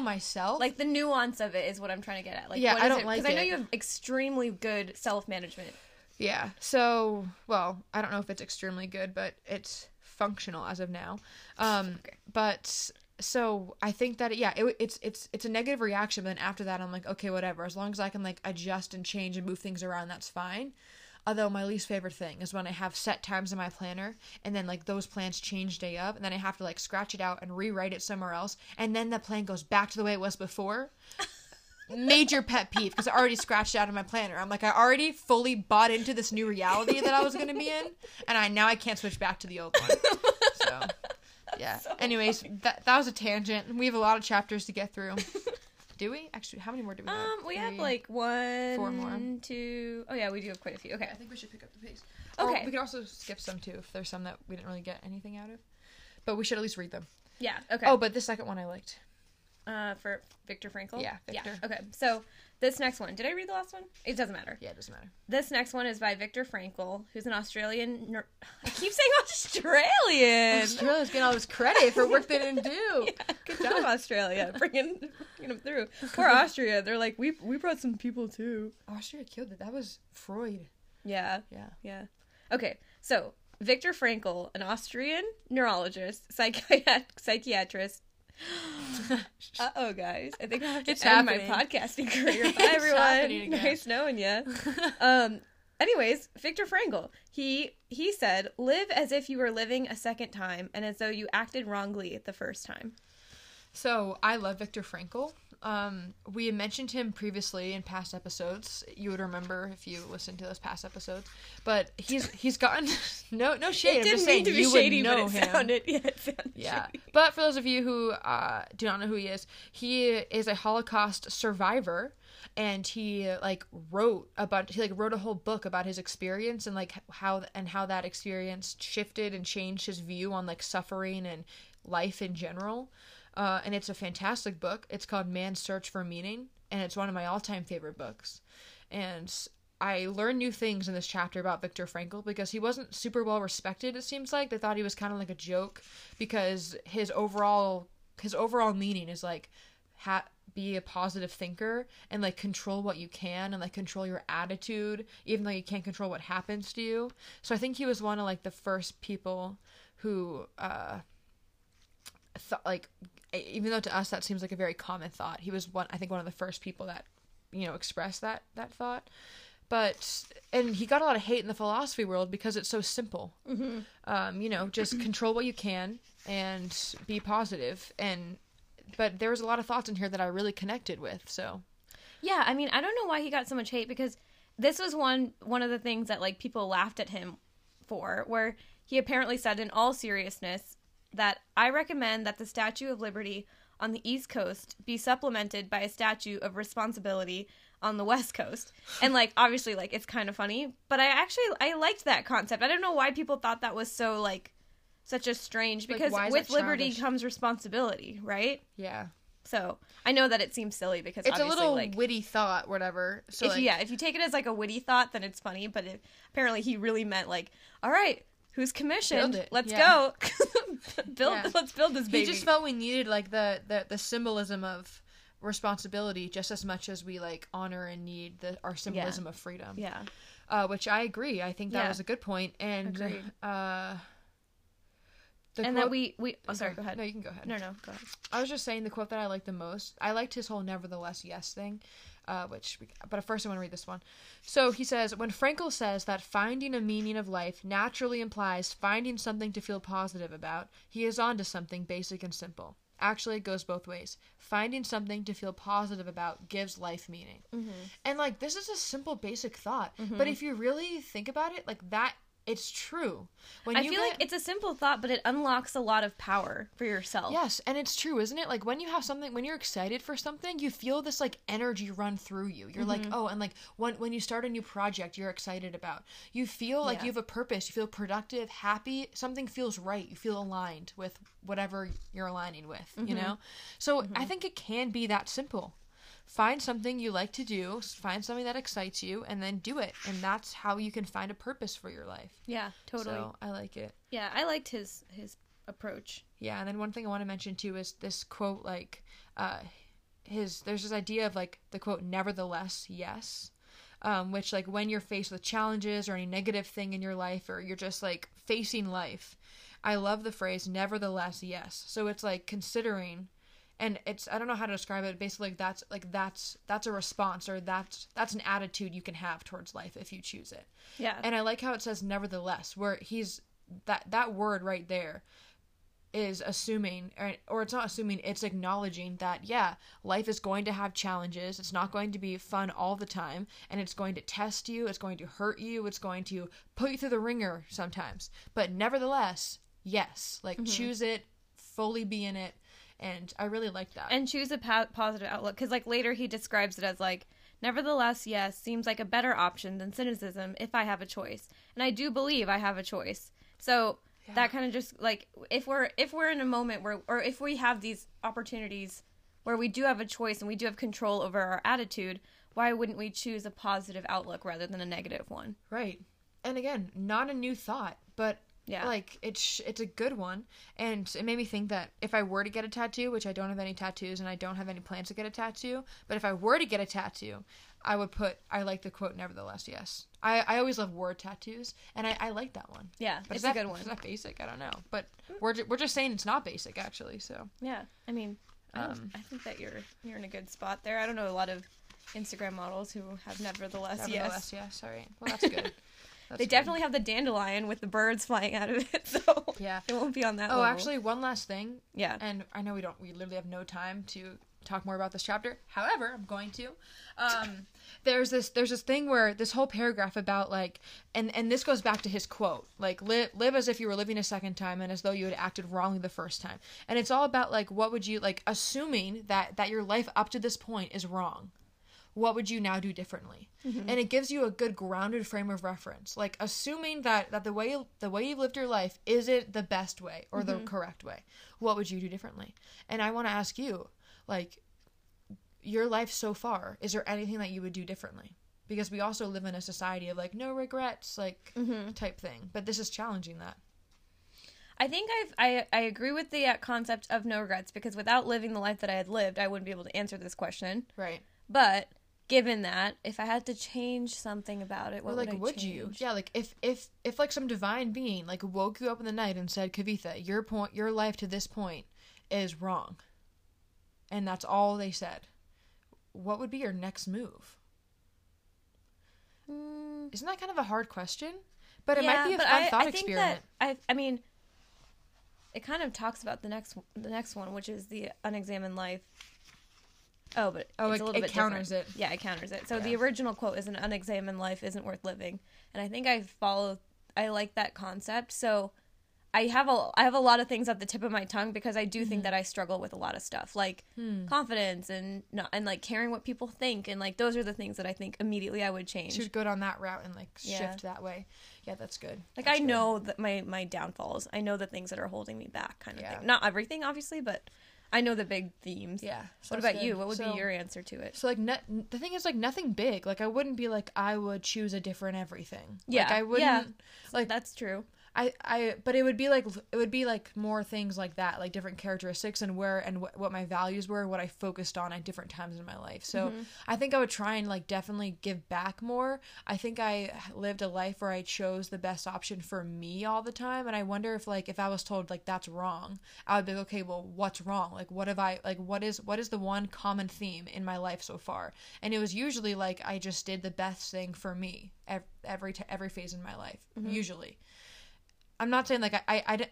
myself. Like the nuance of it is what I'm trying to get at. Like yeah, what I don't like it, because I know you have extremely good self management. Yeah. So well, I don't know if it's extremely good, but it's functional as of now. Okay. But. So I think that, yeah, it's a negative reaction, but then after that I'm like, okay, whatever. As long as I can, like, adjust and change and move things around, that's fine. Although my least favorite thing is when I have set times in my planner, and then, like, those plans change day up, and then I have to, like, scratch it out and rewrite it somewhere else, and then the plan goes back to the way it was before. Major pet peeve, because I already scratched it out of my planner. I'm like, I already fully bought into this new reality that I was going to be in, and I can't switch back to the old one. So... yeah. So anyways, that was a tangent. We have a lot of chapters to get through. Do we? Actually, how many more do we have? We have like 4 more. 2. Oh yeah, we do have quite a few. Okay. I think we should pick up the pace. Okay. Or we could also skip some too if there's some that we didn't really get anything out of. But we should at least read them. Yeah. Okay. Oh, but this second one I liked. For Viktor Frankl? Yeah, Viktor. Yeah. Okay, so this next one. Did I read the last one? It doesn't matter. Yeah, it doesn't matter. This next one is by Viktor Frankl, who's an Australian... I keep saying Australian! Australia's getting all this credit for work they didn't do. Yeah, good job, Australia. Bringing them through. Poor Austria. They're like, we brought some people, too. Austria killed it. That was Freud. Yeah. Yeah. Yeah. Okay, so Viktor Frankl, an Austrian neurologist, psychiatrist, uh-oh, guys. I think I have to end my podcasting career. Bye, everyone. Nice knowing you. Anyways, Viktor Frankl. He said, live as if you were living a second time and as though you acted wrongly the first time. So, I love Viktor Frankl. We mentioned him previously in past episodes. You would remember if you listened to those past episodes. But he's gotten no shade. It didn't I'm just mean saying to be you shady, would know but it him. Sounded, yeah, it sounded yeah. Shady. But for those of you who do not know who he is a Holocaust survivor, and he wrote a whole book about his experience and how that experience shifted and changed his view on suffering and life in general. And it's a fantastic book. It's called Man's Search for Meaning, and it's one of my all-time favorite books. And I learned new things in this chapter about Viktor Frankl because he wasn't super well respected, it seems like. They thought he was kind of like a joke because his overall meaning is be a positive thinker and control what you can and control your attitude, even though you can't control what happens to you. So I think he was one of the first people who thought even though to us that seems like a very common thought, he was one of the first people that, expressed that thought. And he got a lot of hate in the philosophy world because it's so simple. Mm-hmm. Just control what you can and be positive. But there was a lot of thoughts in here that I really connected with, so. Yeah, I mean, I don't know why he got so much hate because this was one of the things that, people laughed at him for, where he apparently said in all seriousness that I recommend that the Statue of Liberty on the East Coast be supplemented by a statue of responsibility on the West Coast. And, obviously, it's kind of funny. But I liked that concept. I don't know why people thought that was so, such a strange... Because with liberty comes responsibility, right? Yeah. So, I know that it seems silly because it's obviously, a little witty thought, whatever. So, if you take it as, a witty thought, then it's funny. But apparently he really meant, all right... Who's commissioned? Let's go. Let's build this baby. He just felt we needed the symbolism of responsibility just as much as we honor and need our symbolism of freedom. Yeah. Which I agree. I think that was a good point. And agreed. Sorry, go ahead. No, you can go ahead. No, go ahead. I was just saying the quote that I liked the most. I liked his whole nevertheless yes thing. But first I want to read this one. So he says, when Frankl says that finding a meaning of life naturally implies finding something to feel positive about, he is onto something basic and simple. Actually, it goes both ways. Finding something to feel positive about gives life meaning. Mm-hmm. And this is a simple, basic thought. Mm-hmm. But if you really think about it, that it's true. It's a simple thought, but it unlocks a lot of power for yourself. Yes, and it's true, isn't it? When you have something, when you're excited for something, you feel this, energy run through you. You're mm-hmm. When you start a new project you're excited about, you feel you have a purpose, you feel productive, happy, something feels right, you feel aligned with whatever you're aligning with, mm-hmm. So mm-hmm. I think it can be that simple. Find something you like to do, find something that excites you, and then do it. And that's how you can find a purpose for your life. Yeah, totally. So, I like it. Yeah, I liked his approach. Yeah, and then one thing I want to mention, too, is this quote, there's this idea of, the quote, nevertheless, yes, which, when you're faced with challenges or any negative thing in your life or you're just, facing life, I love the phrase, nevertheless, yes. So it's, considering... And it's, I don't know how to describe it. Basically, that's a response or that's an attitude you can have towards life if you choose it. Yeah. And I like how it says nevertheless, where that word right there is assuming, or it's not assuming, it's acknowledging that, life is going to have challenges. It's not going to be fun all the time. And it's going to test you. It's going to hurt you. It's going to put you through the ringer sometimes. But nevertheless, yes. Mm-hmm. Choose it, fully be in it. And I really like that. And choose a positive outlook. Because, later he describes it as, nevertheless, yes, seems like a better option than cynicism if I have a choice. And I do believe I have a choice. So that kind of just, if we're in a moment where, or if we have these opportunities where we do have a choice and we do have control over our attitude, why wouldn't we choose a positive outlook rather than a negative one? Right. And again, not a new thought, but yeah, like it's a good one. And it made me think that if I were to get a tattoo, which I don't have any tattoos and I don't have any plans to get a tattoo, but if I were to get a tattoo, I would put, I like the quote, nevertheless, yes. I always love word tattoos, and I like that one. Yeah, but it's a good one. It's not basic, I don't know. But we're just saying it's not basic, actually, so. Yeah, I mean, I think that you're in a good spot there. I don't know a lot of Instagram models who have nevertheless yes. Nevertheless, yes, all right. Well, that's good. That's they good. Definitely have the dandelion with the birds flying out of it, so yeah, it won't be on that level. Oh, actually, one last thing. Yeah. And I know we literally have no time to talk more about this chapter. However, I'm going to. There's this thing where this whole paragraph about like, and this goes back to his quote, like live as if you were living a second time and as though you had acted wrongly the first time. And it's all about like, what would you like, assuming that your life up to this point is wrong, what would you now do differently? Mm-hmm. And it gives you a good grounded frame of reference. Like assuming that the way you've lived your life, is it the best way or mm-hmm. the correct way? What would you do differently? And I want to ask you, like, your life so far, is there anything that you would do differently? Because we also live in a society of, like, no regrets, like, mm-hmm. type thing. But this is challenging that. I think I agree with the concept of no regrets, because without living the life that I had lived, I wouldn't be able to answer this question. Right. But given that, if I had to change something about it, what would I change? You? Yeah, like, if like, some divine being, like, woke you up in the night and said, Kavitha, your life to this point is wrong. And that's all they said. What would be your next move? Isn't that kind of a hard question? But it might be a fun thought experiment. I mean, it kind of talks about the next one, which is the unexamined life. Oh, but it's a little bit counters different. It. Yeah, it counters it. So yeah. The original quote is, an unexamined life isn't worth living. And I think I like that concept. So I have a lot of things at the tip of my tongue, because I do mm-hmm. think that I struggle with a lot of stuff, like confidence and like caring what people think, and like those are the things that I think immediately I would change. Should go down that route and like shift that way. Yeah, that's good. Like that's know that my downfalls. I know the things that are holding me back, kind of thing. Not everything, obviously, but I know the big themes. Yeah. So what about you? What would be your answer to it? So like the thing is like nothing big. Like I wouldn't be like I would choose a different everything. Yeah. Like I wouldn't. Yeah. Like that's true. But it would be like more things like that, like different characteristics and where and what my values were, what I focused on at different times in my life. So mm-hmm. I think I would try and like definitely give back more. I think I lived a life where I chose the best option for me all the time. And I wonder if like, if I was told like, that's wrong, I would be like, okay, well, what's wrong? Like, what have I, like, what is the one common theme in my life so far? And it was usually like, I just did the best thing for me every phase in my life, mm-hmm. usually. I'm not saying, like,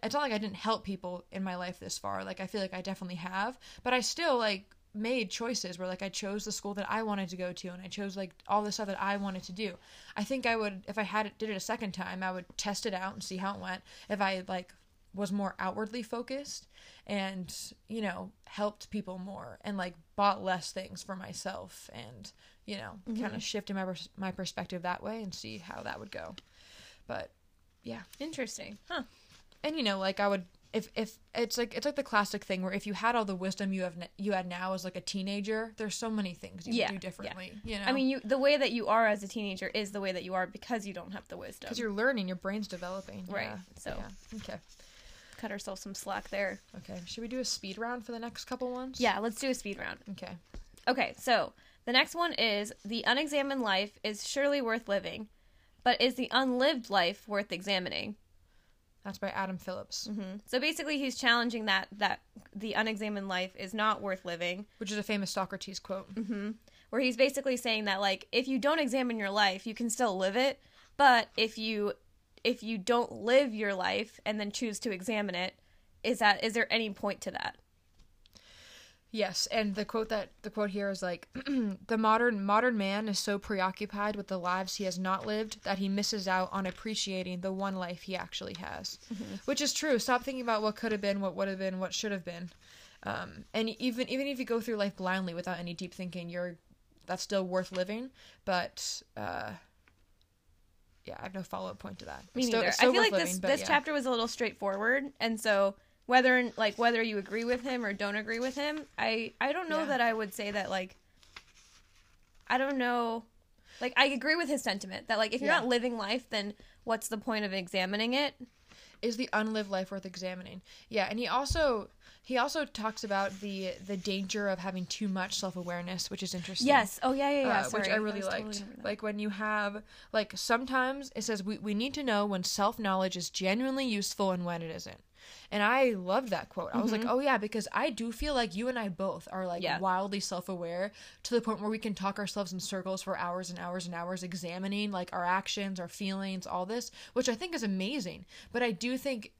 it's not like I didn't help people in my life this far. Like, I feel like I definitely have. But I still, like, made choices where, like, I chose the school that I wanted to go to. And I chose, like, all the stuff that I wanted to do. I think I would, if I did it a second time, I would test it out and see how it went. If I, like, was more outwardly focused and, you know, helped people more and, like, bought less things for myself and, you know, mm-hmm. kind of shifted my perspective that way and see how that would go. But... yeah. Interesting. Huh. And, you know, like, I would, if it's like the classic thing where if you had all the wisdom you had now as, like, a teenager, there's so many things you could do differently, you know? I mean, the way that you are as a teenager is the way that you are because you don't have the wisdom. Because you're learning, your brain's developing. Right. Yeah. So. Yeah. Okay. Cut ourselves some slack there. Okay. Should we do a speed round for the next couple ones? Yeah, let's do a speed round. Okay. Okay, so the next one is, the unexamined life is surely worth living. But is the unlived life worth examining? That's by Adam Phillips. Mm-hmm. So basically he's challenging that the unexamined life is not worth living. Which is a famous Socrates quote. Mm-hmm. Where he's basically saying that, like, if you don't examine your life, you can still live it. But if you don't live your life and then choose to examine it, is there any point to that? Yes, and the quote here is like, the modern man is so preoccupied with the lives he has not lived that he misses out on appreciating the one life he actually has, mm-hmm. which is true. Stop thinking about what could have been, what would have been, what should have been, and even if you go through life blindly without any deep thinking, that's still worth living. But yeah, I have no follow up point to that. Me neither. I feel like this chapter was a little straightforward, and so whether you agree with him or don't agree with him, I don't know that I would say that, like, I don't know, like, I agree with his sentiment that, like, if you're not living life, then what's the point of examining it? Is the unlived life worth examining? Yeah, and he also talks about the danger of having too much self-awareness, which is interesting. Yes. Oh, yeah. Sorry. Which I really liked. Totally, like, when you have, like, sometimes it says we need to know when self-knowledge is genuinely useful and when it isn't. And I loved that quote. I was like, oh, yeah, because I do feel like you and I both are, like, wildly self-aware to the point where we can talk ourselves in circles for hours and hours and hours examining, like, our actions, our feelings, all this, which I think is amazing. But I do think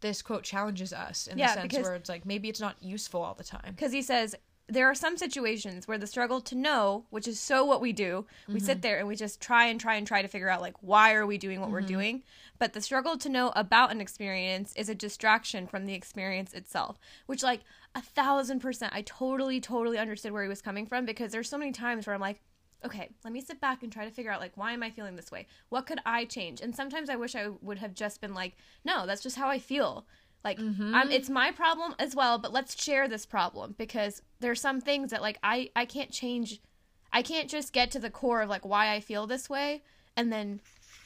this quote challenges us in the sense where it's like maybe it's not useful all the time. Because he says there are some situations where the struggle to know, which is so what we do, we sit there and we just try to figure out, like, why are we doing what we're doing? But the struggle to know about an experience is a distraction from the experience itself, which, like, 1,000%, I totally understood where he was coming from, because there's so many times where I'm like, okay, let me sit back and try to figure out, like, why am I feeling this way? What could I change? And sometimes I wish I would have just been like, no, that's just how I feel. Like, it's my problem as well, but let's share this problem, because there's some things that, like, I can't change. I can't just get to the core of, like, why I feel this way and then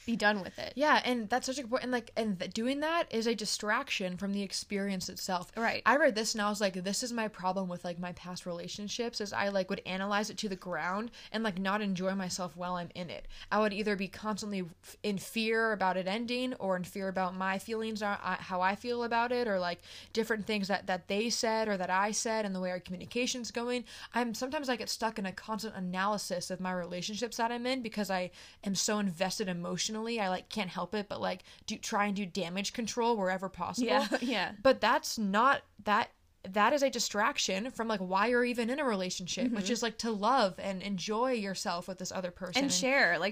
be done with it. Yeah, and that's such a good point. And, like, doing that is a distraction from the experience itself. Right. I read this and I was like, this is my problem with, like, my past relationships, is I, like, would analyze it to the ground and, like, not enjoy myself while I'm in it. I would either be constantly in fear about it ending, or in fear about my feelings, how I feel about it, or, like, different things that they said or that I said and the way our communication's going. Sometimes I get stuck in a constant analysis of my relationships that I'm in, because I am so invested emotionally. I, like, can't help it, but, like, try and do damage control wherever possible. Yeah. But that's not that. That is a distraction from, like, why you're even in a relationship, which is, like, to love and enjoy yourself with this other person. And share those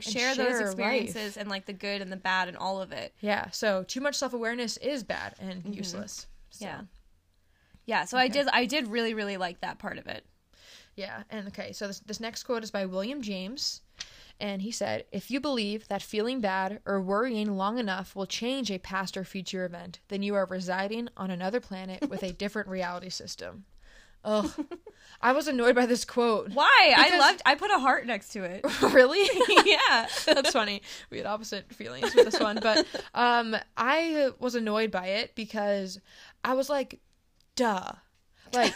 experiences life. And, like, the good and the bad and all of it. Yeah. So too much self-awareness is bad and useless. So. Yeah. Yeah. So okay. I did really, really like that part of it. Yeah. And okay. So this next quote is by William James. And he said, if you believe that feeling bad or worrying long enough will change a past or future event, then you are residing on another planet with a different reality system. Ugh. I was annoyed by this quote. Why? I put a heart next to it. Really? Yeah. That's funny. We had opposite feelings with this one. But I was annoyed by it because I was like, duh. Like,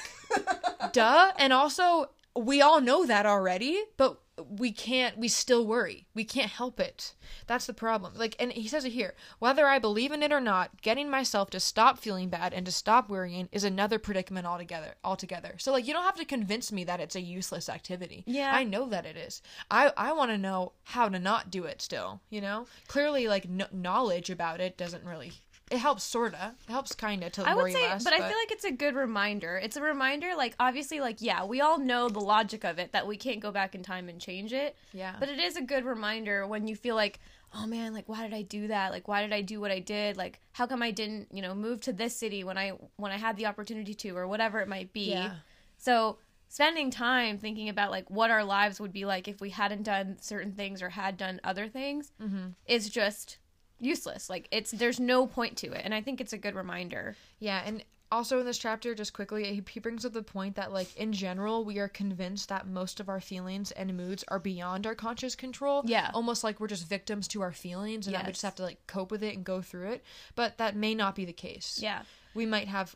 duh. And also, we all know that already, but... we still worry. We can't help it. That's the problem. Like, and he says it here, whether I believe in it or not, getting myself to stop feeling bad and to stop worrying is another predicament altogether. So, like, you don't have to convince me that it's a useless activity. Yeah. I know that it is. I want to know how to not do it still, you know? Clearly, like, knowledge about it doesn't really... It helps, sort of. It helps, kind of, to worry less. But I feel like it's a good reminder. It's a reminder, like, obviously, like, yeah, we all know the logic of it, that we can't go back in time and change it. Yeah. But it is a good reminder when you feel like, oh, man, like, why did I do that? Like, why did I do what I did? Like, how come I didn't, you know, move to this city when I had the opportunity to, or whatever it might be. Yeah. So spending time thinking about, like, what our lives would be like if we hadn't done certain things or had done other things is just... useless. Like, it's, there's no point to it, and I think it's a good reminder. Yeah. And also in this chapter, just quickly, he brings up the point that, like, in general, we are convinced that most of our feelings and moods are beyond our conscious control. Yeah. Almost like we're just victims to our feelings, and that we just have to, like, cope with it and go through it. But that may not be the case. Yeah. We might have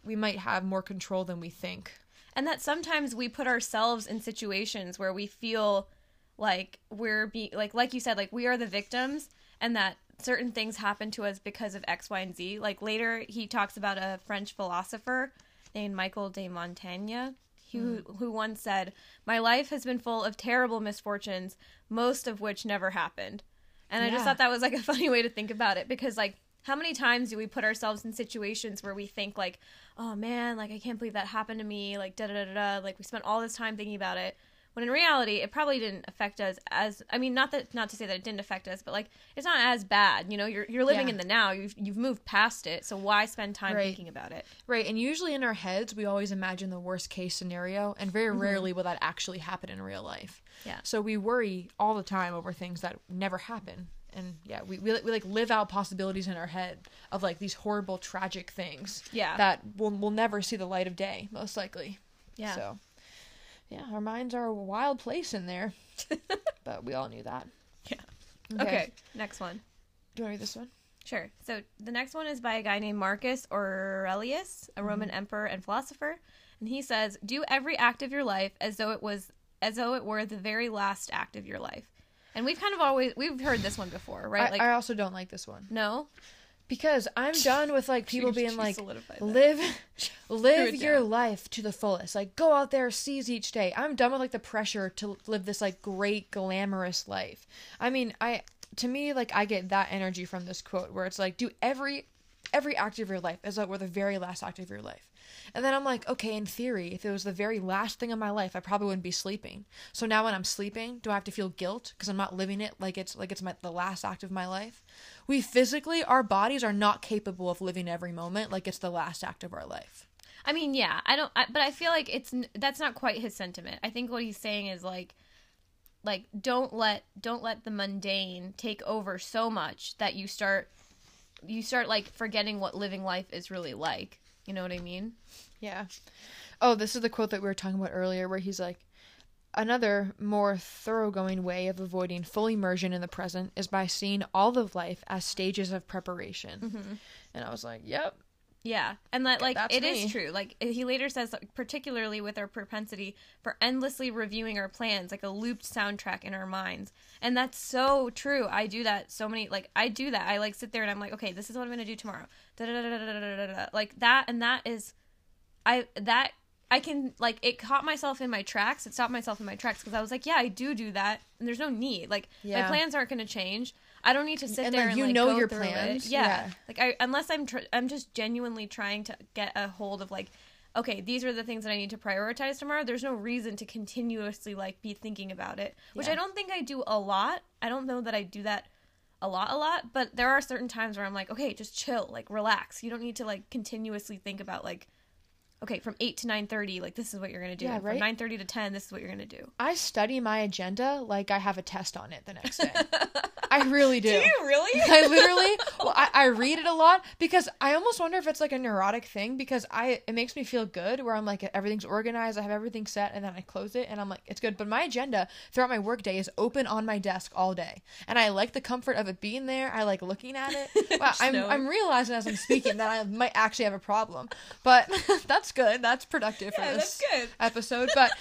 more control than we think. And that sometimes we put ourselves in situations where we feel like we're like you said, like, we are the victims, and that certain things happen to us because of X, Y, and Z. Like, later, he talks about a French philosopher named Michel de Montaigne, who once said, "My life has been full of terrible misfortunes, most of which never happened." And I just thought that was, like, a funny way to think about it, because, like, how many times do we put ourselves in situations where we think, like, "Oh, man, like, I can't believe that happened to me," like, da-da-da-da-da, like, we spent all this time thinking about it. When in reality, it probably didn't affect us as, I mean, not to say that it didn't affect us, but, like, it's not as bad, you know, you're living in the now, you've moved past it, so why spend time thinking about it? Right, and usually in our heads, we always imagine the worst case scenario, and very rarely will that actually happen in real life. Yeah. So we worry all the time over things that never happen. And yeah, we like live out possibilities in our head of like these horrible, tragic things. Yeah. That will never see the light of day, most likely. Yeah. So yeah, our minds are a wild place in there. But we all knew that. Yeah. Okay. Next one. Do you want to read this one? Sure. So the next one is by a guy named Marcus Aurelius, a Roman emperor and philosopher. And he says, do every act of your life as though it were the very last act of your life. And we've kind of we've heard this one before, right? I also don't like this one. No? Because I'm done with, like, people being like, live your life to the fullest. Like, go out there, seize each day. I'm done with, like, the pressure to live this, like, great, glamorous life. I mean, to me, like, I get that energy from this quote where it's like, do every act of your life as though it were the very last act of your life. And then I'm like, okay, in theory, if it was the very last thing in my life, I probably wouldn't be sleeping. So now when I'm sleeping, do I have to feel guilt because I'm not living it like it's the last act of my life? We physically, our bodies are not capable of living every moment like it's the last act of our life. I mean, yeah, but I feel like that's not quite his sentiment. I think what he's saying is like don't let the mundane take over so much that you start like forgetting what living life is really like. You know what I mean? Yeah. Oh, this is the quote that we were talking about earlier where he's like, another more thoroughgoing way of avoiding full immersion in the present is by seeing all of life as stages of preparation. Mm-hmm. And I was like, yep. Yeah. And that, like, it is true. Like, he later says, like, particularly with our propensity for endlessly reviewing our plans, like a looped soundtrack in our minds. And that's so true. I do that so many, like, I like sit there and I'm like, okay, this is what I'm going to do tomorrow. Like that. And that is, I can, like, it caught myself in my tracks. It stopped myself in my tracks because I was like, yeah, I do that. And there's no need. Like, yeah. My plans aren't going to change. I don't need to sit there and, like, go through it. You know your plans. Yeah. Like, unless I'm just genuinely trying to get a hold of, like, okay, these are the things that I need to prioritize tomorrow. There's no reason to continuously, like, be thinking about it, which I don't think I do a lot. I don't know that I do that a lot, but there are certain times where I'm like, okay, just chill, like, relax. You don't need to, like, continuously think about, like, okay, from 8 to 9:30, like, this is what you're going to do. Yeah, right? From 9:30 to 10, this is what you're going to do. I study my agenda like I have a test on it the next day. I really do. Do you really? I literally, well, I read it a lot because I almost wonder if it's, like, a neurotic thing because it makes me feel good where I'm like, everything's organized, I have everything set, and then I close it and I'm like, it's good. But my agenda throughout my work day is open on my desk all day. And I like the comfort of it being there. I like looking at it. Wow, I'm realizing as I'm speaking that I might actually have a problem. But that's good. That's productive for this episode. But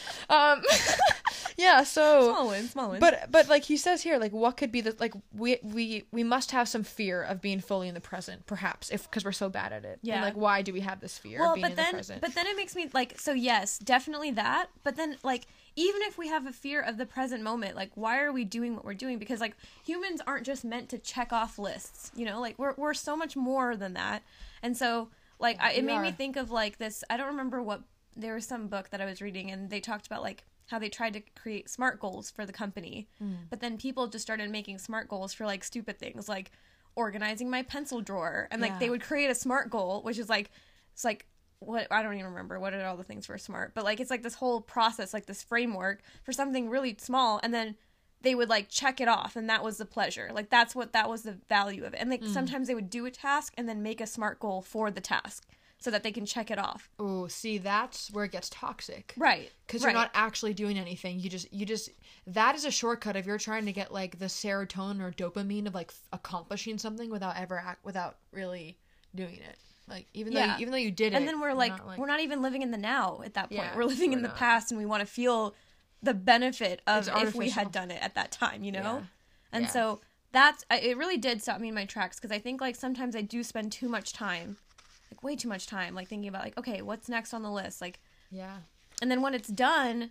yeah, so small wins. But like he says here, like, what could be the, like, we must have some fear of being fully in the present, perhaps, if because we're so bad at it. Yeah. And, like, why do we have this fear of being in the present? But then it makes me like, so yes, definitely that. But then, like, even if we have a fear of the present moment, like, why are we doing what we're doing? Because, like, humans aren't just meant to check off lists, you know, like we're so much more than that. And so, like, it made me think of, like, this, I don't remember what, there was some book that I was reading and they talked about, like, how they tried to create SMART goals for the company. Mm. But then people just started making SMART goals for, like, stupid things, like organizing my pencil drawer. And, like, they would create a SMART goal, which is, like, it's, like, what, I don't even remember what are all the things for SMART. But, like, it's, like, this whole process, like, this framework for something really small. And then they would, like, check it off, and that was the pleasure. Like, that was the value of it. And, like, sometimes they would do a task and then make a SMART goal for the task so that they can check it off. Oh, see, that's where it gets toxic. Right. Because you're not actually doing anything. You just that is a shortcut if you're trying to get, like, the serotonin or dopamine of, like, accomplishing something without really doing it. Like, even though you did it. And then we're not even living in the now at that point. Yeah, we're living in the past, and we want to feel the benefit of if we had done it at that time, you know? Yeah. And so it really did stop me in my tracks because I think, like, sometimes I do spend too much time, like, way too much time, like, thinking about, like, okay, what's next on the list? Like, yeah. And then when it's done,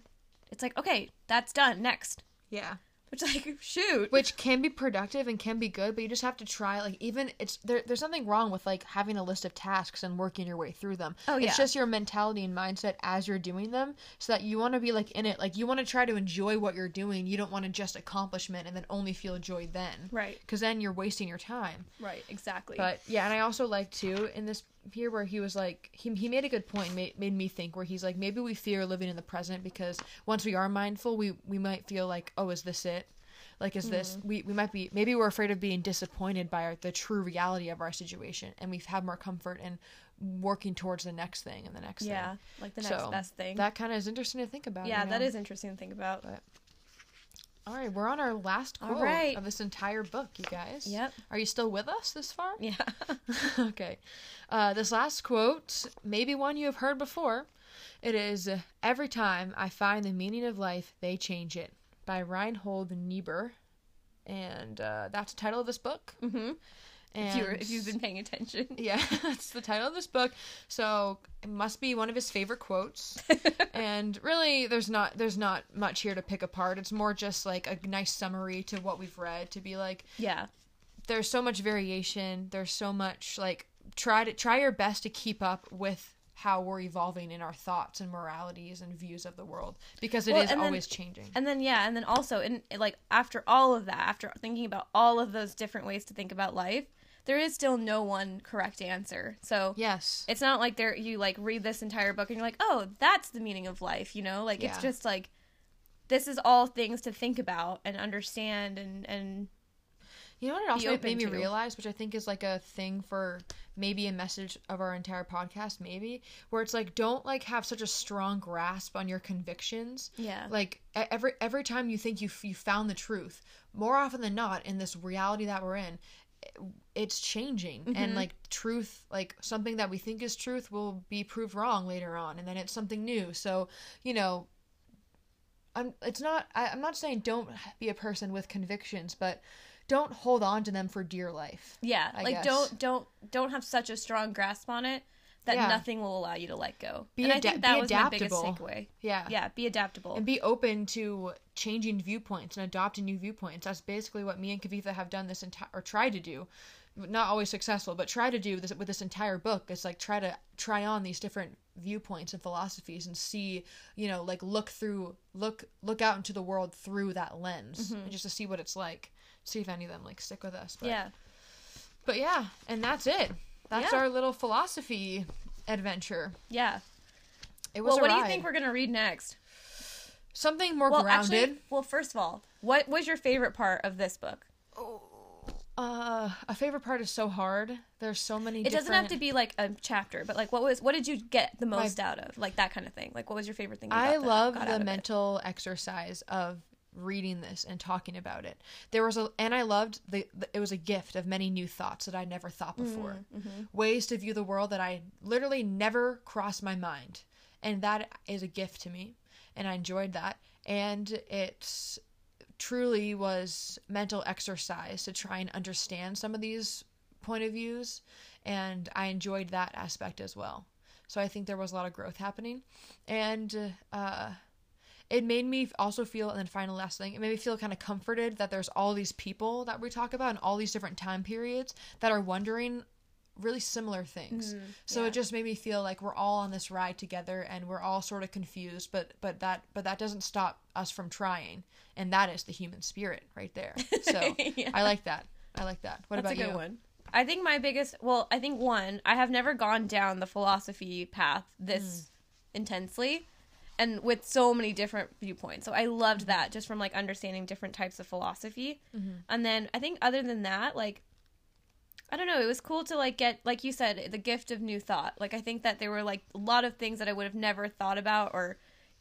it's like, okay, that's done, next. Yeah. Which, like, shoot. Which can be productive and can be good, but you just have to try, like, even, it's, there's something wrong with, like, having a list of tasks and working your way through them. Oh, yeah. It's just your mentality and mindset as you're doing them, so that you want to be, like, in it, like, you want to try to enjoy what you're doing. You don't want to just accomplishment and then only feel joy then. Right. Because then you're wasting your time. Right, exactly. But, yeah, and I also like, too, in this here where he was like, he made a good point, made me think, where he's like, maybe we fear living in the present because once we are mindful, we might feel like, oh, is this it? Like, is this, we might be, maybe we're afraid of being disappointed by the true reality of our situation, and we've had more comfort in working towards the next thing and the next thing. Yeah, like the next best thing. That kind of is interesting to think about. Yeah, you know? That is interesting to think about. But, all right, we're on our last quote of this entire book, you guys. Yep. Are you still with us this far? Yeah. Okay. This last quote, maybe one you have heard before. It is, "Every time I find the meaning of life, they change it," by Reinhold Niebuhr. And that's the title of this book. Mm-hmm. And if you've been paying attention. Yeah, that's the title of this book. So it must be one of his favorite quotes. And really, there's not much here to pick apart. It's more just like a nice summary to what we've read, to be like, yeah, there's so much variation. There's so much, like, try your best to keep up with how we're evolving in our thoughts and moralities and views of the world, because it is always changing. And then, yeah, and then also, in, like, after all of that, after thinking about all of those different ways to think about life, there is still no one correct answer. So yes, it's not like you like read this entire book and you're like, oh, that's the meaning of life, you know? Like, it's just like, this is all things to think about and understand and you know what it also made me realize, which I think is like a thing for maybe a message of our entire podcast, maybe, where it's like, don't like have such a strong grasp on your convictions. Yeah. Like every time you think you found the truth, more often than not in this reality that we're in, it's changing. Mm-hmm. And like truth, like something that we think is truth will be proved wrong later on, and then it's something new. So, you know, I'm not saying don't be a person with convictions, but don't hold on to them for dear life. Yeah. I guess. don't have such a strong grasp on it that nothing will allow you to let go. I think that was adaptable. My biggest takeaway. Yeah. Yeah, be adaptable. And be open to changing viewpoints and adopting new viewpoints. That's basically what me and Kavitha have done this entire, or try to do, not always successful, but try to do this with this entire book. It's like try on these different viewpoints and philosophies and see, you know, like look out into the world through that lens, and just to see what it's like, see if any of them like stick with us. But, yeah. But yeah, and that's it. That's our little philosophy adventure. Yeah. It was a ride. What do you think we're going to read next? Something more grounded. Actually, first of all, what was your favorite part of this book? Oh, a favorite part is so hard. There's so many different... It doesn't have to be like a chapter, but like what did you get the most out of? Like that kind of thing. Like what was your favorite thing I love the mental exercise of reading this and talking about it. I loved it was a gift of many new thoughts that I never thought before. Mm-hmm. Ways to view the world that I literally never crossed my mind. And that is a gift to me. And I enjoyed that. And it truly was mental exercise to try and understand some of these point of views. And I enjoyed that aspect as well. So I think there was a lot of growth happening. And, it made me also feel, and then final last thing, it made me feel kind of comforted that there's all these people that we talk about in all these different time periods that are wondering really similar things. So it just made me feel like we're all on this ride together and we're all sort of confused, but that doesn't stop us from trying. And that is the human spirit right there. So I like that. That's about you? That's a good one. I think my biggest, I have never gone down the philosophy path this intensely. And with so many different viewpoints. So I loved that, just from, like, understanding different types of philosophy. Mm-hmm. And then I think other than that, like, I don't know, it was cool to, like, get, like you said, the gift of new thought. Like, I think that there were, like, a lot of things that I would have never thought about or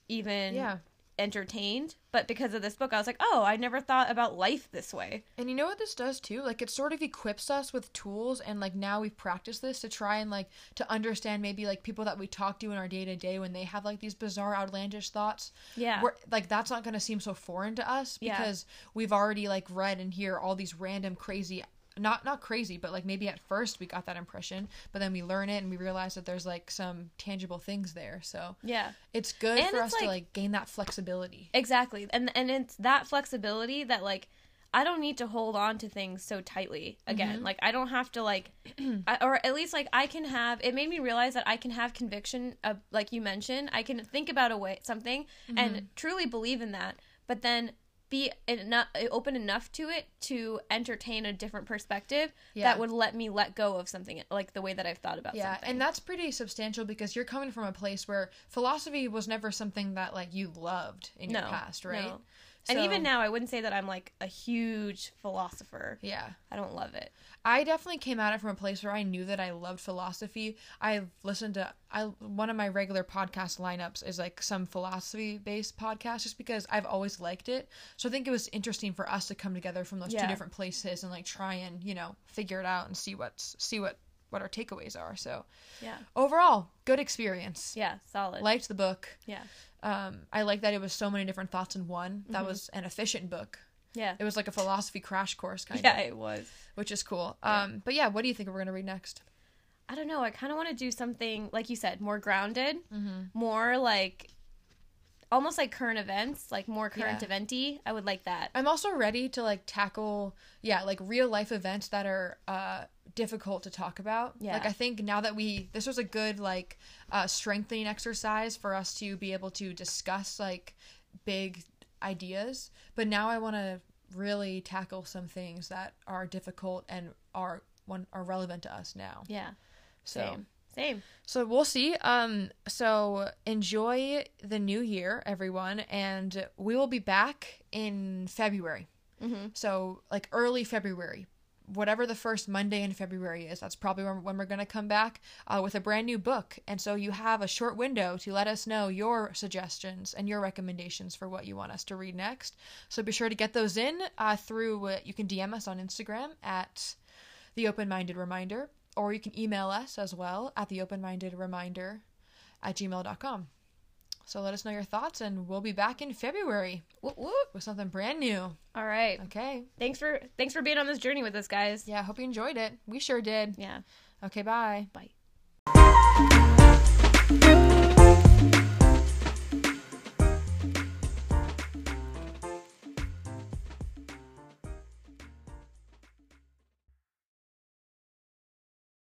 even entertained. But because of this book, I was like, oh, I never thought about life this way. And you know what this does, too? Like, it sort of equips us with tools. And, like, now we've practiced this to try and, like, to understand maybe, like, people that we talk to in our day-to-day when they have, like, these bizarre, outlandish thoughts. Yeah. Like, that's not going to seem so foreign to us because we've already, like, read and hear all these random, crazy... Not crazy, but, like, maybe at first we got that impression, but then we learn it and we realize that there's, like, some tangible things there. So it's good and for us to, like, gain that flexibility. Exactly. And it's that flexibility that, like, I don't need to hold on to things so tightly again. Mm-hmm. Like, I don't have to, like, or at least, like, I can have, it made me realize that I can have conviction of, like you mentioned, I can think about something and truly believe in that, but then be open enough to it to entertain a different perspective that would let me let go of something, like the way that I've thought about something. Yeah, and that's pretty substantial because you're coming from a place where philosophy was never something that, like, you loved in your past, right? No. So, and even now, I wouldn't say that I'm, like, a huge philosopher. Yeah. I don't love it. I definitely came at it from a place where I knew that I loved philosophy. I've listened to... one of my regular podcast lineups is, like, some philosophy-based podcast, just because I've always liked it. So I think it was interesting for us to come together from those two different places and, like, try and, you know, figure it out and see what our takeaways are. So, yeah. Overall, good experience. Yeah, solid. Liked the book. Yeah. I like that it was so many different thoughts in one. That was an efficient book. Yeah. It was like a philosophy crash course kind of. Yeah, it was. Which is cool. Yeah. But yeah, what do you think we're going to read next? I don't know. I kind of want to do something, like you said, more grounded, more like almost like current events, like more current eventy. I would like that. I'm also ready to like tackle, like real life events that are difficult to talk about. Yeah. Like I think now that this was a good like strengthening exercise for us to be able to discuss like big ideas, but now I want to really tackle some things that are difficult and are relevant to us now. Yeah. So. Same. So we'll see. So enjoy the new year, everyone, and we will be back in February. Mm-hmm. So like early February, whatever the first Monday in February is, that's probably when we're going to come back with a brand new book. And so you have a short window to let us know your suggestions and your recommendations for what you want us to read next. So be sure to get those in through, you can DM us on Instagram at theopenmindedreminder. Or you can email us as well at theopenmindedreminder@gmail.com. So let us know your thoughts, and we'll be back in February with something brand new. All right. Okay. Thanks for being on this journey with us, guys. Yeah, hope you enjoyed it. We sure did. Yeah. Okay, bye. Bye.